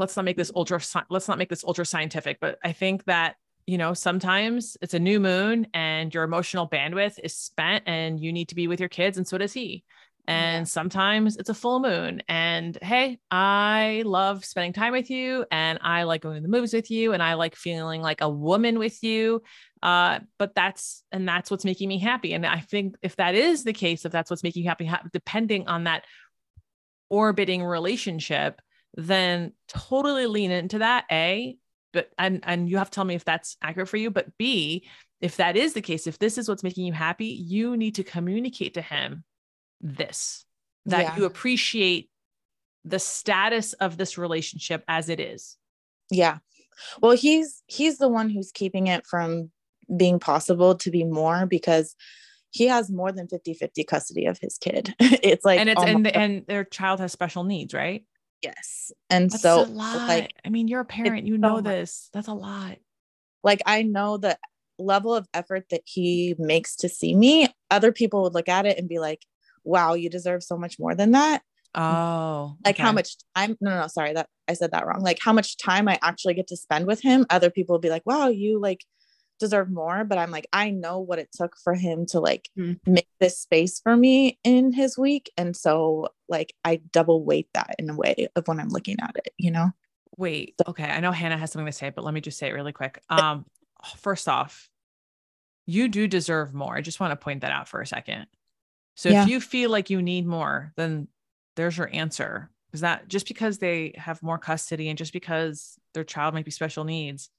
let's not make this ultra scientific, but I think that, sometimes it's a new moon and your emotional bandwidth is spent and you need to be with your kids. And so does he. And sometimes it's a full moon and hey, I love spending time with you. And I like going to the movies with you. And I like feeling like a woman with you. But that's what's making me happy. And I think if that is the case, if that's what's making you happy, depending on that orbiting relationship, then totally lean into that, A, but, and you have to tell me if that's accurate for you, but B, if that is the case, if this is what's making you happy, you need to communicate to him that you appreciate the status of this relationship as it is. Yeah. Well, he's the one who's keeping it from being possible to be more, because he has more than 50-50 custody of his kid. It's like, and it's, and their child has special needs, right? Yes. And that's so you're a parent, you know, this, that's a lot. I know the level of effort that he makes to see me. Other people would look at it and be like, wow, you deserve so much more than that. Oh, how much time? No, sorry, that I said that wrong. How much time I actually get to spend with him. Other people would be like, wow, you deserve more. But I'm I know what it took for him to make this space for me in his week. And so I double weight that in a way of when I'm looking at it, you know? Wait, okay. I know Hannah has something to say, but let me just say it really quick. First off, you do deserve more. I just want to point that out for a second. So if you feel like you need more, then there's your answer. Is that just because they have more custody and just because their child might be special needs,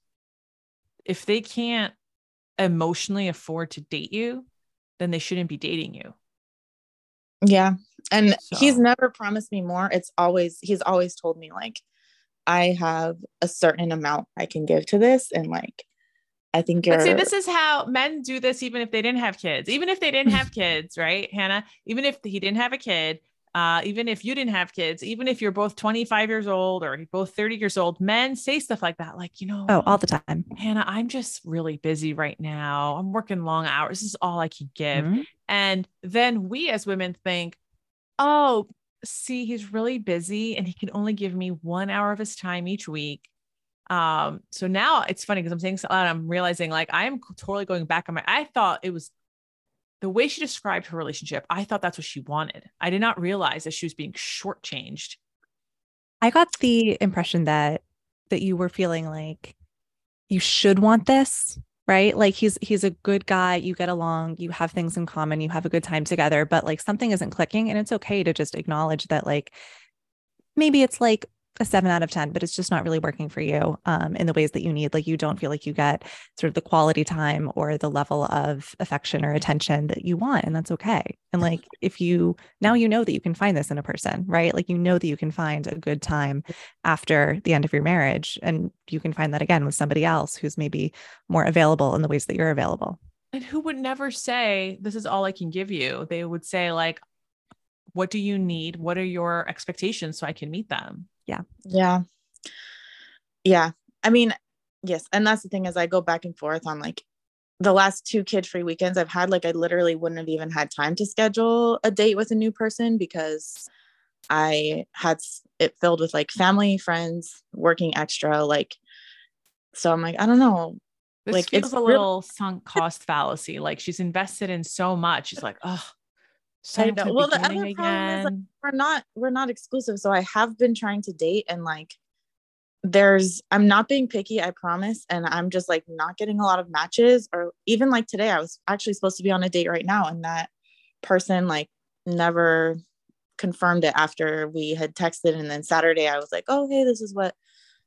if they can't emotionally afford to date you, then they shouldn't be dating you. Yeah. And he's never promised me more. He's always told me I have a certain amount I can give to this. And I think you're. But see, this is how men do this, even if they didn't have kids, right, Hannah, even if he didn't have a kid, even if you didn't have kids, even if you're both 25 years old or you're both 30 years old, men say stuff like that. All the time, Hannah, I'm just really busy right now. I'm working long hours. This is all I can give. Mm-hmm. And then we, as women, think, oh, see, he's really busy and he can only give me 1 hour of his time each week. So now it's funny because I'm saying something and I'm realizing I'm totally going back on I thought it was the way she described her relationship. I thought that's what she wanted. I did not realize that she was being shortchanged. I got the impression that you were feeling you should want this, right? Like he's a good guy. You get along, you have things in common, you have a good time together, but like something isn't clicking, and it's okay to just acknowledge that, like, maybe it's like a 7 out of 10, but it's just not really working for you in the ways that you need. Like you don't feel like you get sort of the quality time or the level of affection or attention that you want. And that's okay. And like, if you, now you know that you can find this in a person, right? Like, you know that you can find a good time after the end of your marriage, and you can find that again with somebody else who's maybe more available in the ways that you're available. And who would never say, this is all I can give you. They would say, like, what do you need? What are your expectations so I can meet them? Yeah. Yeah. Yeah. I mean, yes. And that's the thing, is I go back and forth on like the last 2 kid-free weekends I've had, like, I literally wouldn't have even had time to schedule a date with a new person because I had it filled with like family, friends, working extra. Like, so I'm like, I don't know. This like feels it's a little sunk cost fallacy. Like she's invested in so much. She's like, oh, so well, the other again. Problem is like, we're not exclusive. So I have been trying to date, and like, I'm not being picky, I promise. And I'm just like not getting a lot of matches, or even like today, I was actually supposed to be on a date right now, and that person like never confirmed it after we had texted. And then Saturday I was like, oh, hey, this is what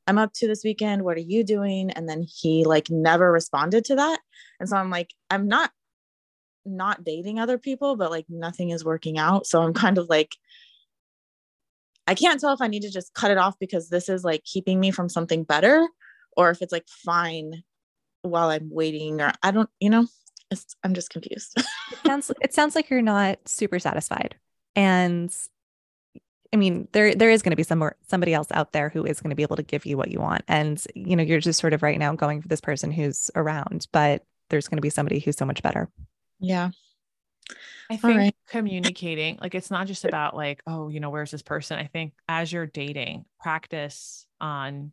I'm up to this weekend. What are you doing? And then he like never responded to that. And so I'm like, I'm not dating other people, but like nothing is working out. So I'm kind of like, I can't tell if I need to just cut it off because this is like keeping me from something better, or if it's like fine while I'm waiting, or I don't, you know, I'm just confused. It sounds like you're not super satisfied. And I mean, there is going to be somebody else out there who is going to be able to give you what you want. And, you know, you're just sort of right now going for this person who's around, but there's going to be somebody who's so much better. Yeah. I think communicating, like, it's not just about like, oh, you know, where's this person? I think as you're dating, practice even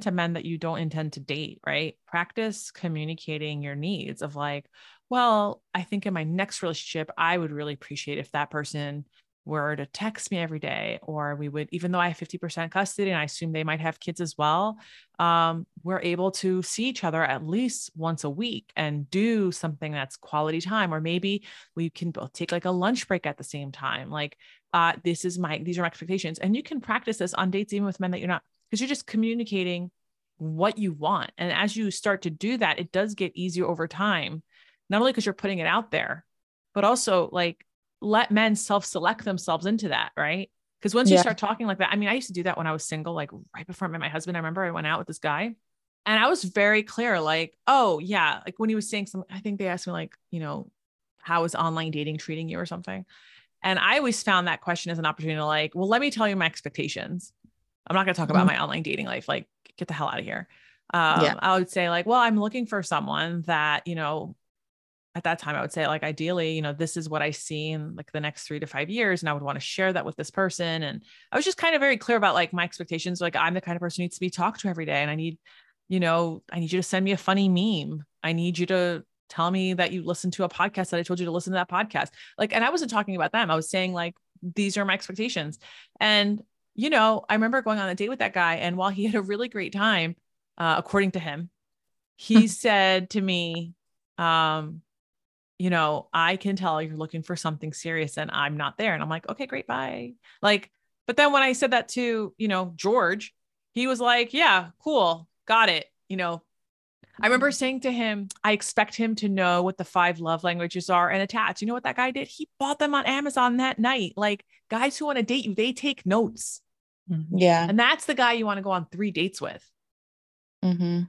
to men that you don't intend to date, right? Practice communicating your needs of like, well, I think in my next relationship, I would really appreciate if that person were to text me every day, or we would, even though I have 50% custody and I assume they might have kids as well, we're able to see each other at least once a week and do something that's quality time. Or maybe we can both take like a lunch break at the same time. Like, these are my expectations. And you can practice this on dates, even with men that you're not, because you're just communicating what you want. And as you start to do that, it does get easier over time, not only because you're putting it out there, but also like, let men self-select themselves into that. Right. Cause once you start talking like that, I mean, I used to do that when I was single, like right before I met my husband. I remember I went out with this guy and I was very clear, like, oh yeah. Like when he was saying something, I think they asked me like, you know, how is online dating treating you or something? And I always found that question as an opportunity to like, well, let me tell you my expectations. I'm not going to talk about my online dating life. Like, get the hell out of here. I would say like, well, I'm looking for someone that, you know, at that time I would say like, ideally, you know, this is what I see in like the next 3 to 5 years. And I would want to share that with this person. And I was just kind of very clear about like my expectations. Like, I'm the kind of person who needs to be talked to every day. And I need you to send me a funny meme. I need you to tell me that you listened to a podcast that I told you to listen to that podcast. Like, and I wasn't talking about them. I was saying like, these are my expectations. And, you know, I remember going on a date with that guy. And while he had a really great time, according to him, he said to me, you know, I can tell you're looking for something serious and I'm not there. And I'm like, okay, great. Bye. Like, but then when I said that to, you know, George, he was like, yeah, cool. Got it. You know, I remember saying to him, I expect him to know what the 5 love languages are and attach. You know what that guy did? He bought them on Amazon that night. Like, guys who want to date you, they take notes. Mm-hmm. Yeah. And that's the guy you want to go on 3 dates with. Mm-hmm.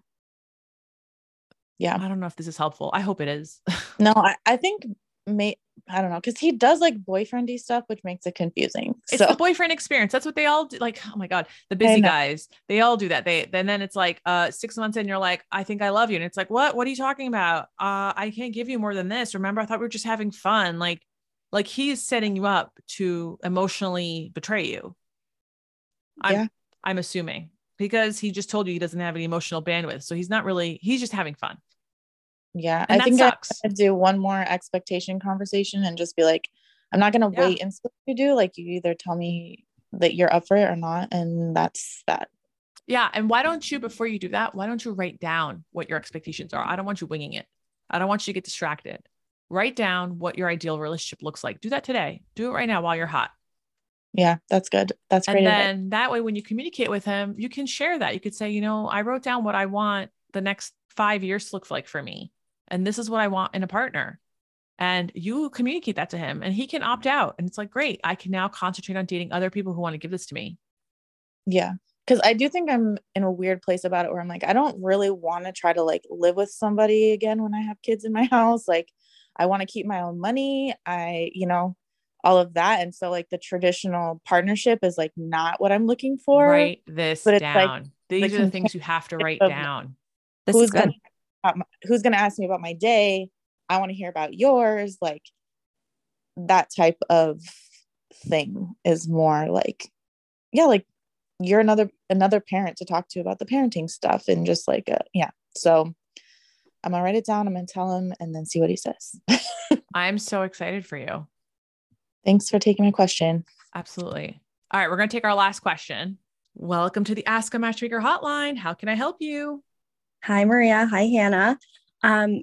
Yeah. I don't know if this is helpful. I hope it is. No, I think I don't know. Cause he does like boyfriendy stuff, which makes it confusing. It's the boyfriend experience. That's what they all do. Like, oh my God, the busy guys, they all do that. Then it's like, 6 months in, you're like, I think I love you. And it's like, what are you talking about? I can't give you more than this. Remember, I thought we were just having fun. Like he's setting you up to emotionally betray you. I'm assuming because he just told you he doesn't have any emotional bandwidth. So he's just having fun. Yeah. And I think I do one more expectation conversation and just be like, I'm not going to wait and see what you do. Like, you either tell me that you're up for it or not. And that's that. Yeah. And why don't you, before you do that, why don't you write down what your expectations are? I don't want you winging it. I don't want you to get distracted. Write down what your ideal relationship looks like. Do that today. Do it right now while you're hot. Yeah, that's good. That's great. And then that way, when you communicate with him, you can share that. You could say, you know, I wrote down what I want the next 5 years to look like for me. And this is what I want in a partner. And you communicate that to him and he can opt out. And it's like, great. I can now concentrate on dating other people who want to give this to me. Yeah. Cause I do think I'm in a weird place about it where I'm like, I don't really want to try to like live with somebody again when I have kids in my house. Like I want to keep my own money. You know, all of that. And so like the traditional partnership is like not what I'm looking for. Write this down. Like, these are the things you have to write down. Who's going to ask me about my day? I want to hear about yours. Like that type of thing is more like, yeah, like you're another parent to talk to about the parenting stuff and just like, yeah. So I'm going to write it down. I'm going to tell him and then see what he says. I'm so excited for you. Thanks for taking my question. Absolutely. All right. We're going to take our last question. Welcome to the Ask a Matchmaker hotline. How can I help you? Hi, Maria. Hi, Hannah.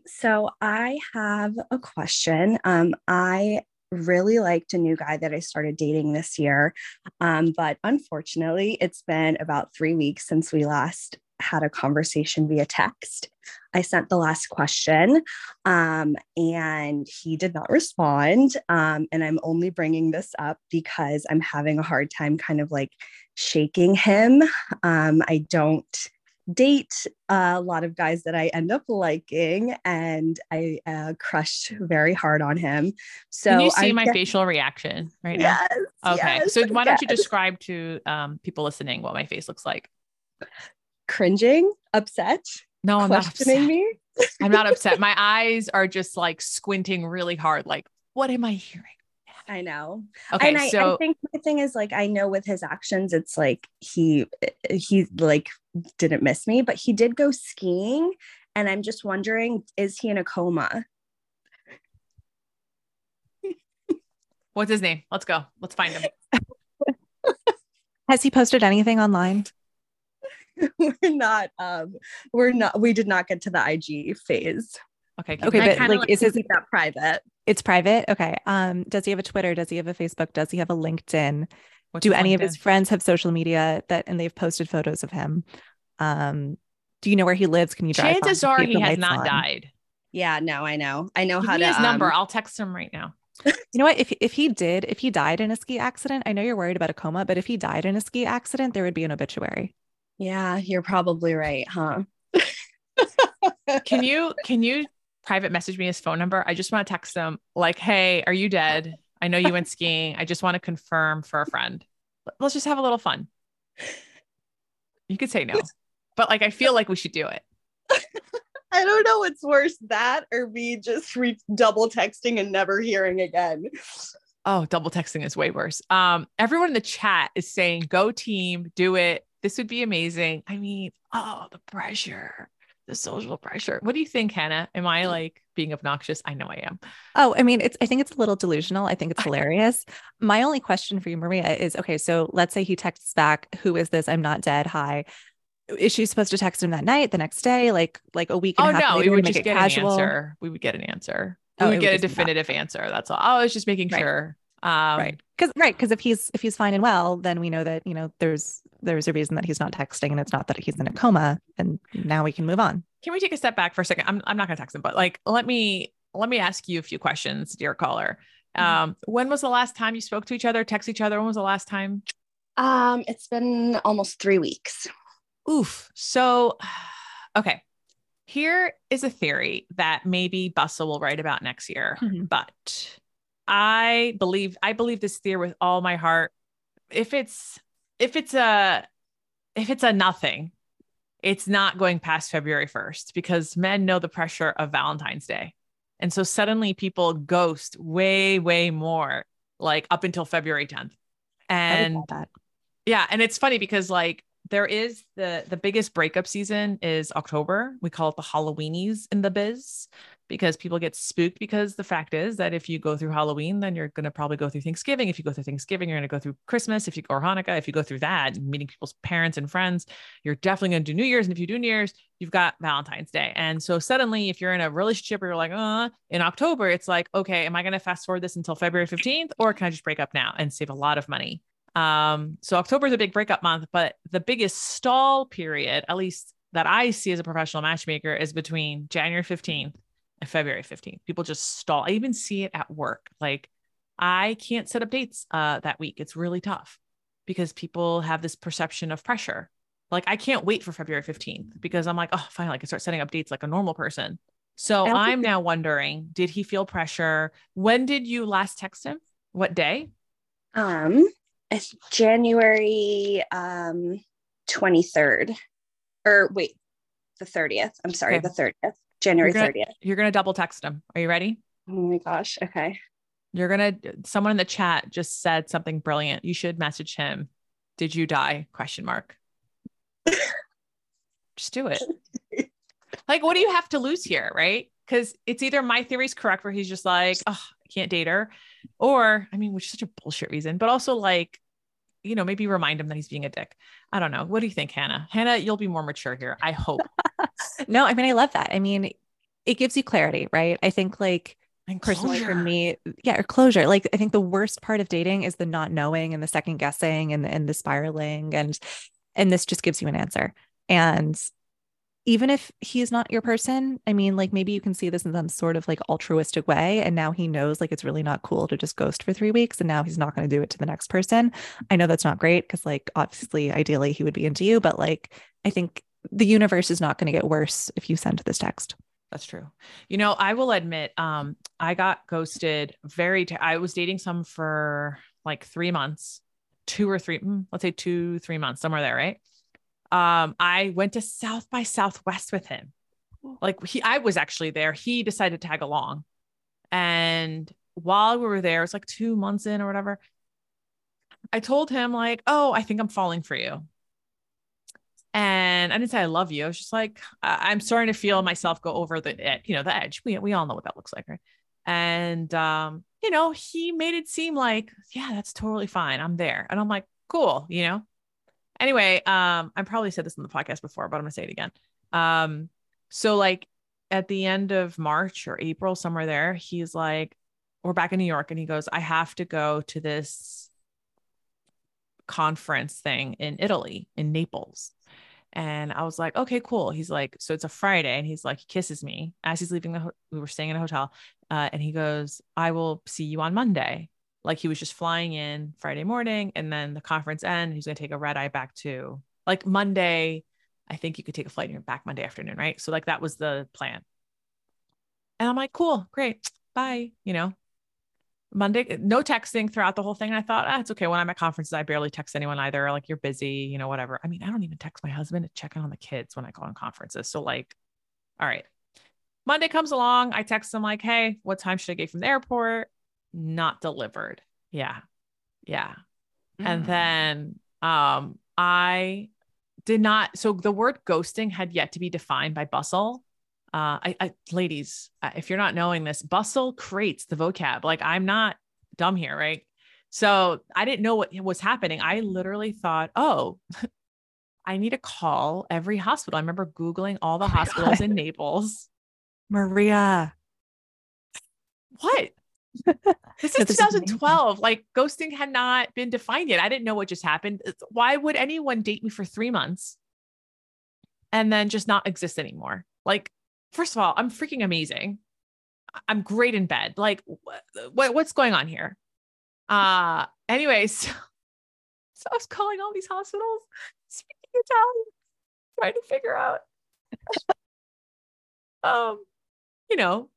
So I have a question. I really liked a new guy that I started dating this year. But unfortunately, it's been about 3 weeks since we last had a conversation via text. I sent the last question, and he did not respond. And I'm only bringing this up because I'm having a hard time kind of like shaking him. I don't date a lot of guys that I end up liking, and I crushed very hard on him. So can you see my facial reaction right now? Yes. Okay. Yes, so why don't you describe to people listening what my face looks like? Cringing, upset. No, I'm not upset. I'm not upset. My eyes are just like squinting really hard. Like, what am I hearing? I know. Okay, and I think my thing is like, I know with his actions, it's like, he like didn't miss me, but he did go skiing. And I'm just wondering, is he in a coma? What's his name? Let's go. Let's find him. Has he posted anything online? We did not get to the IG phase. Okay. But like, is it that private? It's private. Okay. Does he have a Twitter? Does he have a Facebook? Does he have a LinkedIn? Do any of his friends have social media and they've posted photos of him? Do you know where he lives? Can you drive? Chances are he has not died. Yeah, no, I know. I know how to. Give me his number. I'll text him right now. You know what? If he died in a ski accident, I know you're worried about a coma, but if he died in a ski accident, there would be an obituary. Yeah, you're probably right, huh? Can you private message me his phone number? I just want to text him like, hey, are you dead? I know you went skiing. I just want to confirm for a friend. Let's just have a little fun. You could say no, but like, I feel like we should do it. I don't know what's worse, that or me just double texting and never hearing again. Oh, double texting is way worse. Everyone in the chat is saying, go team, do it. This would be amazing. I mean, oh, the pressure, the social pressure. What do you think, Hannah? Am I like being obnoxious? I know I am. Oh, I mean, I think it's a little delusional. I think it's hilarious. My only question for you, Maria, is, okay, so let's say he texts back, who is this? I'm not dead. Hi. Is she supposed to text him that night, the next day, like a week and a half? Oh, no, we would just get casual? An answer. We would get an answer. We would get a definitive answer. That's all. I was just making sure. Right. Cause if he's fine and well, then we know that, you know, there's a reason that he's not texting and it's not that he's in a coma, and now we can move on. Can we take a step back for a second? I'm not going to text him, but like, let me ask you a few questions, dear caller. When was the last time you spoke to each other, text each other? When was the last time? It's been almost 3 weeks. Oof. So, okay. Here is a theory that maybe Bustle will write about next year, but I believe this theory with all my heart. If it's a nothing, it's not going past February 1st because men know the pressure of Valentine's Day. And so suddenly people ghost way, way more, like up until February 10th. And yeah. And it's funny because like there is the biggest breakup season is October. We call it the Halloweenies in the biz. because people get spooked, because the fact is that if you go through Halloween, then you're going to probably go through Thanksgiving. If you go through Thanksgiving, you're going to go through Christmas, or Hanukkah. If you go through that, meeting people's parents and friends, you're definitely going to do New Year's. And if you do New Year's, you've got Valentine's Day. And so suddenly if you're in a relationship where you're like, in October, it's like, okay, am I going to fast forward this until February 15th? Or can I just break up now and save a lot of money? So October is a big breakup month, but the biggest stall period, at least that I see as a professional matchmaker, is between January 15th and February 15th. People just stall. I even see it at work. Like, I can't set up dates that week. It's really tough because people have this perception of pressure. Like, I can't wait for February 15th because I'm like, oh, finally I can start setting up dates like a normal person. So I'm now wondering, did he feel pressure? When did you last text him? What day? It's January 23rd. Or wait, the 30th. I'm sorry, okay. The 30th. January 30th. You're going to double text him. Are you ready? Oh my gosh. Okay. Someone in the chat just said something brilliant. You should message him. Did you die? ? Just do it. Like, what do you have to lose here? Right. Cause it's either my theory's correct where he's just like, oh, I can't date her. Or, I mean, which is such a bullshit reason, but also like, you know, maybe remind him that he's being a dick. I don't know. What do you think, Hannah? Hannah, you'll be more mature here, I hope. No, I mean, I love that. I mean, it gives you clarity, right? I think like, personally for me, or closure. Like, I think the worst part of dating is the not knowing and the second guessing and the spiraling, and this just gives you an answer. And even if he is not your person, I mean, like, maybe you can see this in some sort of like altruistic way. And now he knows like, it's really not cool to just ghost for 3 weeks. And now he's not going to do it to the next person. I know that's not great. Cause like, obviously ideally he would be into you, but like, I think the universe is not going to get worse if you send this text. That's true. You know, I will admit, I got ghosted I was dating some for like 3 months, let's say 2-3 months, somewhere there. Right. I went to South by Southwest with him. Like I was actually there. He decided to tag along. And while we were there, it's like 2 months in or whatever, I told him like, oh, I think I'm falling for you. And I didn't say, I love you. I was just like, I'm starting to feel myself go over the edge. We all know what that looks like. Right? And, you know, he made it seem like, yeah, that's totally fine. I'm there. And I'm like, cool. You know? Anyway, I probably said this in the podcast before, but I'm gonna say it again. So like at the end of March or April, somewhere there, he's like, we're back in New York. And he goes, I have to go to this conference thing in Italy, in Naples. And I was like, okay, cool. He's like, so it's a Friday. And he's like, he kisses me as he's leaving we were staying in a hotel. And he goes, I will see you on Monday. Like he was just flying in Friday morning and then the conference end. He's going to take a red eye back to like Monday. I think you could take a flight and back Monday afternoon. Right. So like, that was the plan. And I'm like, cool, great. Bye. You know, Monday, no texting throughout the whole thing. And I thought, it's okay. When I'm at conferences, I barely text anyone either. Like, you're busy, you know, whatever. I mean, I don't even text my husband to check in on the kids when I go on conferences. So like, all right, Monday comes along. I text him like, hey, what time should I get from the airport? Not delivered. Yeah. Mm. And then, I did not, so the word ghosting had yet to be defined by Bustle. Ladies, if you're not knowing this, Bustle creates the vocab. Like, I'm not dumb here. Right. So I didn't know what was happening. I literally thought, oh, I need to call every hospital. I remember Googling all the hospitals in Naples. Maria. What? This is 2012. Like, ghosting had not been defined yet. I didn't know what just happened. Why would anyone date me for 3 months and then just not exist anymore? Like, first of all, I'm freaking amazing. I'm great in bed. Like, what's going on here? Anyways, so I was calling all these hospitals, speaking Italian, trying to figure out, you know,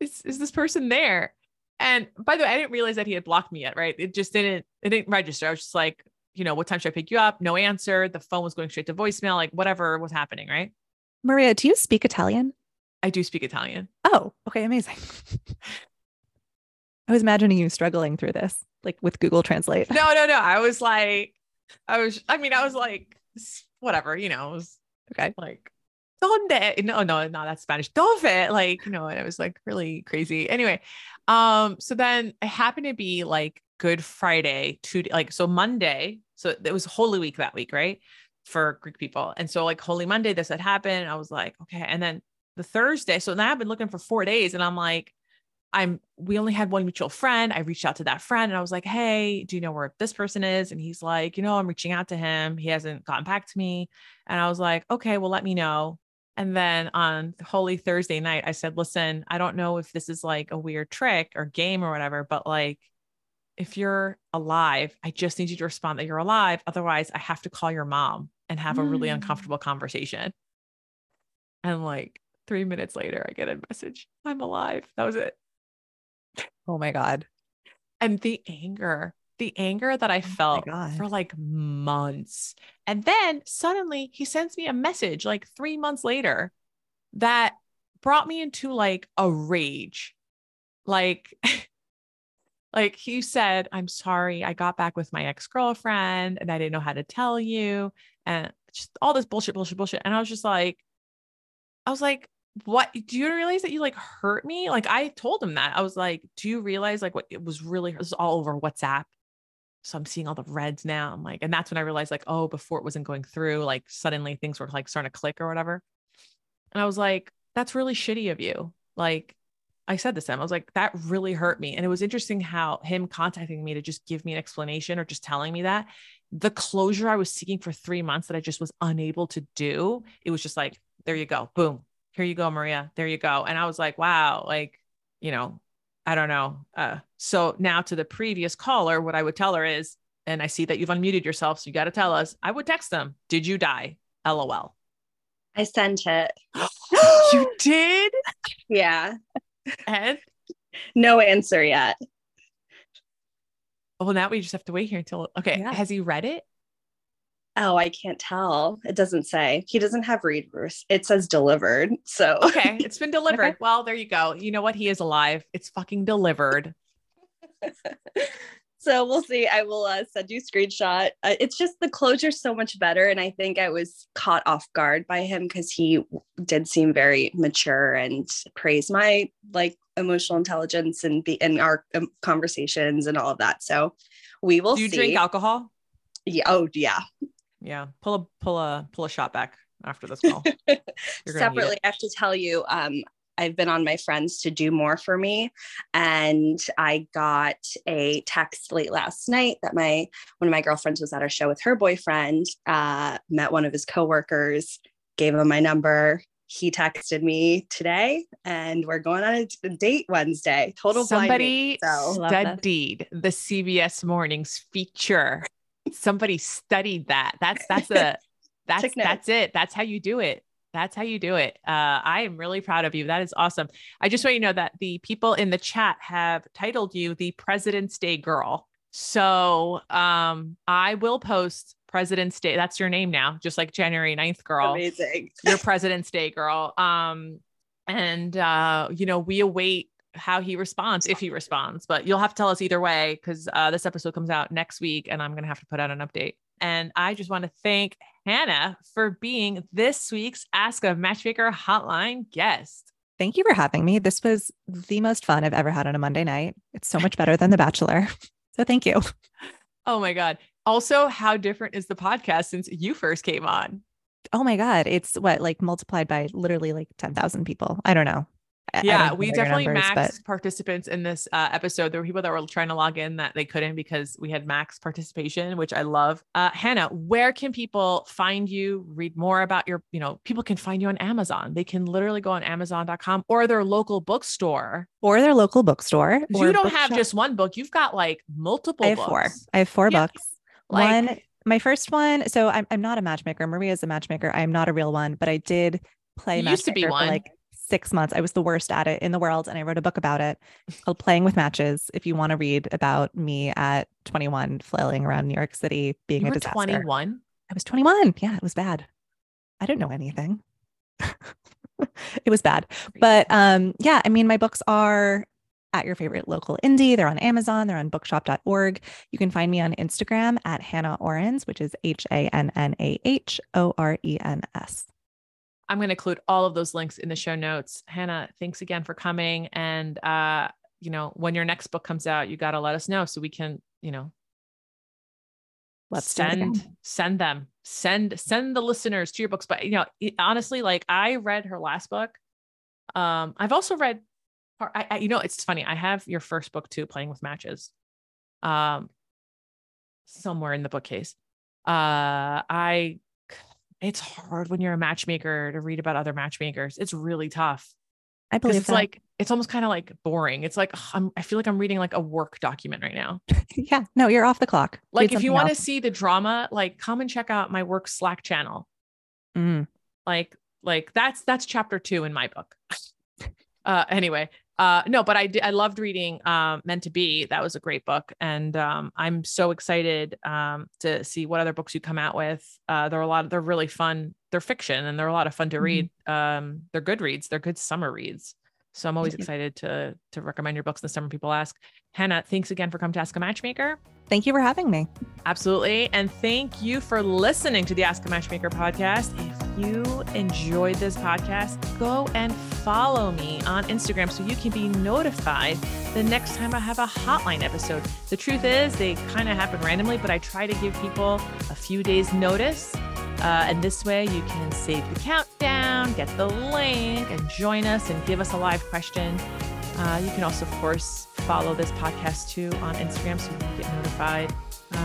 is this person there? And by the way, I didn't realize that he had blocked me yet. Right. It didn't register. I was just like, you know, what time should I pick you up? No answer. The phone was going straight to voicemail, like whatever was happening. Right. Maria, do you speak Italian? I do speak Italian. Oh, okay. Amazing. I was imagining you struggling through this, like with Google Translate. No. I was like, whatever, you know, it was okay. Like, donde? No, not that Spanish. Dove, like, you know, and it was like really crazy. Anyway, so then it happened to be like Good Friday to like, so Monday. So it was Holy Week that week, right? For Greek people. And so like Holy Monday, this had happened. I was like, okay. And then the Thursday. So now I've been looking for 4 days and I'm like, we only had one mutual friend. I reached out to that friend and I was like, hey, do you know where this person is? And he's like, you know, I'm reaching out to him. He hasn't gotten back to me. And I was like, okay, well, let me know. And then on Holy Thursday night, I said, listen, I don't know if this is like a weird trick or game or whatever, but like, if you're alive, I just need you to respond that you're alive. Otherwise I have to call your mom and have a really uncomfortable conversation. And like 3 minutes later, I get a message. I'm alive. That was it. Oh my God. And the anger that I felt for like months. And then suddenly he sends me a message like 3 months later that brought me into like a rage. Like he said, I'm sorry. I got back with my ex-girlfriend and I didn't know how to tell you. And just all this bullshit. And I was like, what, do you realize that you like hurt me? Like I told him that. I was like, do you realize like what it was all over WhatsApp? So I'm seeing all the reds now. I'm like, and that's when I realized like, oh, before it wasn't going through, like suddenly things were like starting to click or whatever. And I was like, that's really shitty of you. Like I said this to him, I was like, that really hurt me. And it was interesting how him contacting me to just give me an explanation or just telling me that the closure I was seeking for 3 months that I just was unable to do. It was just like, there you go. Boom. Here you go, Maria. There you go. And I was like, wow, like, you know, I don't know. So now to the previous caller, what I would tell her is, and I see that you've unmuted yourself, so you got to tell us. I would text them. Did you die? LOL. I sent it. You did? Yeah. And no answer yet. Well, now we just have to wait here until, okay. Yeah. Has he read it? Oh, I can't tell. It doesn't say. He doesn't have readers. It says delivered. So okay. It's been delivered. Okay. Well, there you go. You know what? He is alive. It's fucking delivered. So we'll see. I will send you a screenshot. It's just the closure so much better. And I think I was caught off guard by him because he did seem very mature and praised my like emotional intelligence and in our conversations and all of that. So we will see. Do you drink alcohol? Yeah. Oh yeah. Yeah. Pull a shot back after this call. Separately, I have to tell you, I've been on my friends to do more for me. And I got a text late last night that one of my girlfriends was at our show with her boyfriend, met one of his coworkers, gave him my number. He texted me today and we're going on a date Wednesday. Total somebody blind date, so. Studied the CBS Mornings feature. Somebody studied that. That's it. That's how you do it. That's how you do it. I am really proud of you. That is awesome. I just want you to know that the people in the chat have titled you the President's Day Girl. So, I will post President's Day. That's your name now, just like January 9th girl. Amazing. You're President's Day Girl. And you know, we await how he responds, if he responds, but you'll have to tell us either way because this episode comes out next week and I'm going to have to put out an update. And I just want to thank Hannah for being this week's Ask a Matchmaker Hotline guest. Thank you for having me. This was the most fun I've ever had on a Monday night. It's so much better than The Bachelor. So thank you. Oh my God. Also, how different is the podcast since you first came on? Oh my God. It's what, like multiplied by literally like 10,000 people. I don't know. Yeah, we definitely maxed participants in this episode. There were people that were trying to log in that they couldn't because we had max participation, which I love. Hannah, where can people find you, read more about your, you know, people can find you on Amazon. They can literally go on Amazon.com or their local bookstore. You don't have just one book. You've got like multiple books. I have four books. Like, one, my first one. So I'm not a matchmaker. Maria is a matchmatcher. I am not a real one, but I did play matchmaker. Used to be one. For like 6 months. I was the worst at it in the world. And I wrote a book about it called Playing with Matches. If you want to read about me at 21, flailing around New York City, being a disaster. 21? I was 21. Yeah, it was bad. I didn't know anything. It was bad. But yeah, I mean, my books are at your favorite local indie. They're on Amazon. They're on bookshop.org. You can find me on Instagram at Hannah Orens, which is HANNAHORENS. I'm going to include all of those links in the show notes. Hannah, thanks again for coming. And, you know, when your next book comes out, you got to let us know so we can, you know, send the listeners to your books. But, you know, honestly, like I read her last book. I've also read, you know, it's funny. I have your first book too, Playing with Matches, somewhere in the bookcase. It's hard when you're a matchmaker to read about other matchmakers. It's really tough. I believe it's like, it's almost kind of like boring. It's like, ugh, I feel like I'm reading like a work document right now. Yeah, no, you're off the clock. Like if you want to see the drama, like come and check out my work Slack channel. Mm. Like that's chapter 2 in my book. No, but I loved reading, Meant to Be. That was a great book. And, I'm so excited, to see what other books you come out with. They're really fun. They're fiction and they're a lot of fun to read. They're good reads. They're good summer reads. So I'm always excited to recommend your books in the summer. People ask. Hannah, thanks again for coming to Ask a Matchmaker. Thank you for having me. Absolutely. And thank you for listening to the Ask a Matchmaker podcast. If you enjoyed this podcast, go and follow me on Instagram so you can be notified the next time I have a hotline episode. The truth is they kind of happen randomly, but I try to give people a few days notice. And this way you can save the countdown, get the link and join us and give us a live question. You can also, of course, follow this podcast too on Instagram so you can get notified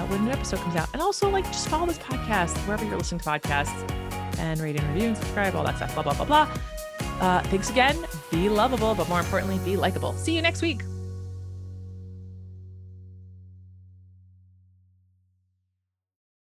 when an episode comes out. And also, like, just follow this podcast wherever you're listening to podcasts and rate and review and subscribe, all that stuff, blah, blah, blah, blah. Thanks again. Be lovable, but more importantly, be likable. See you next week.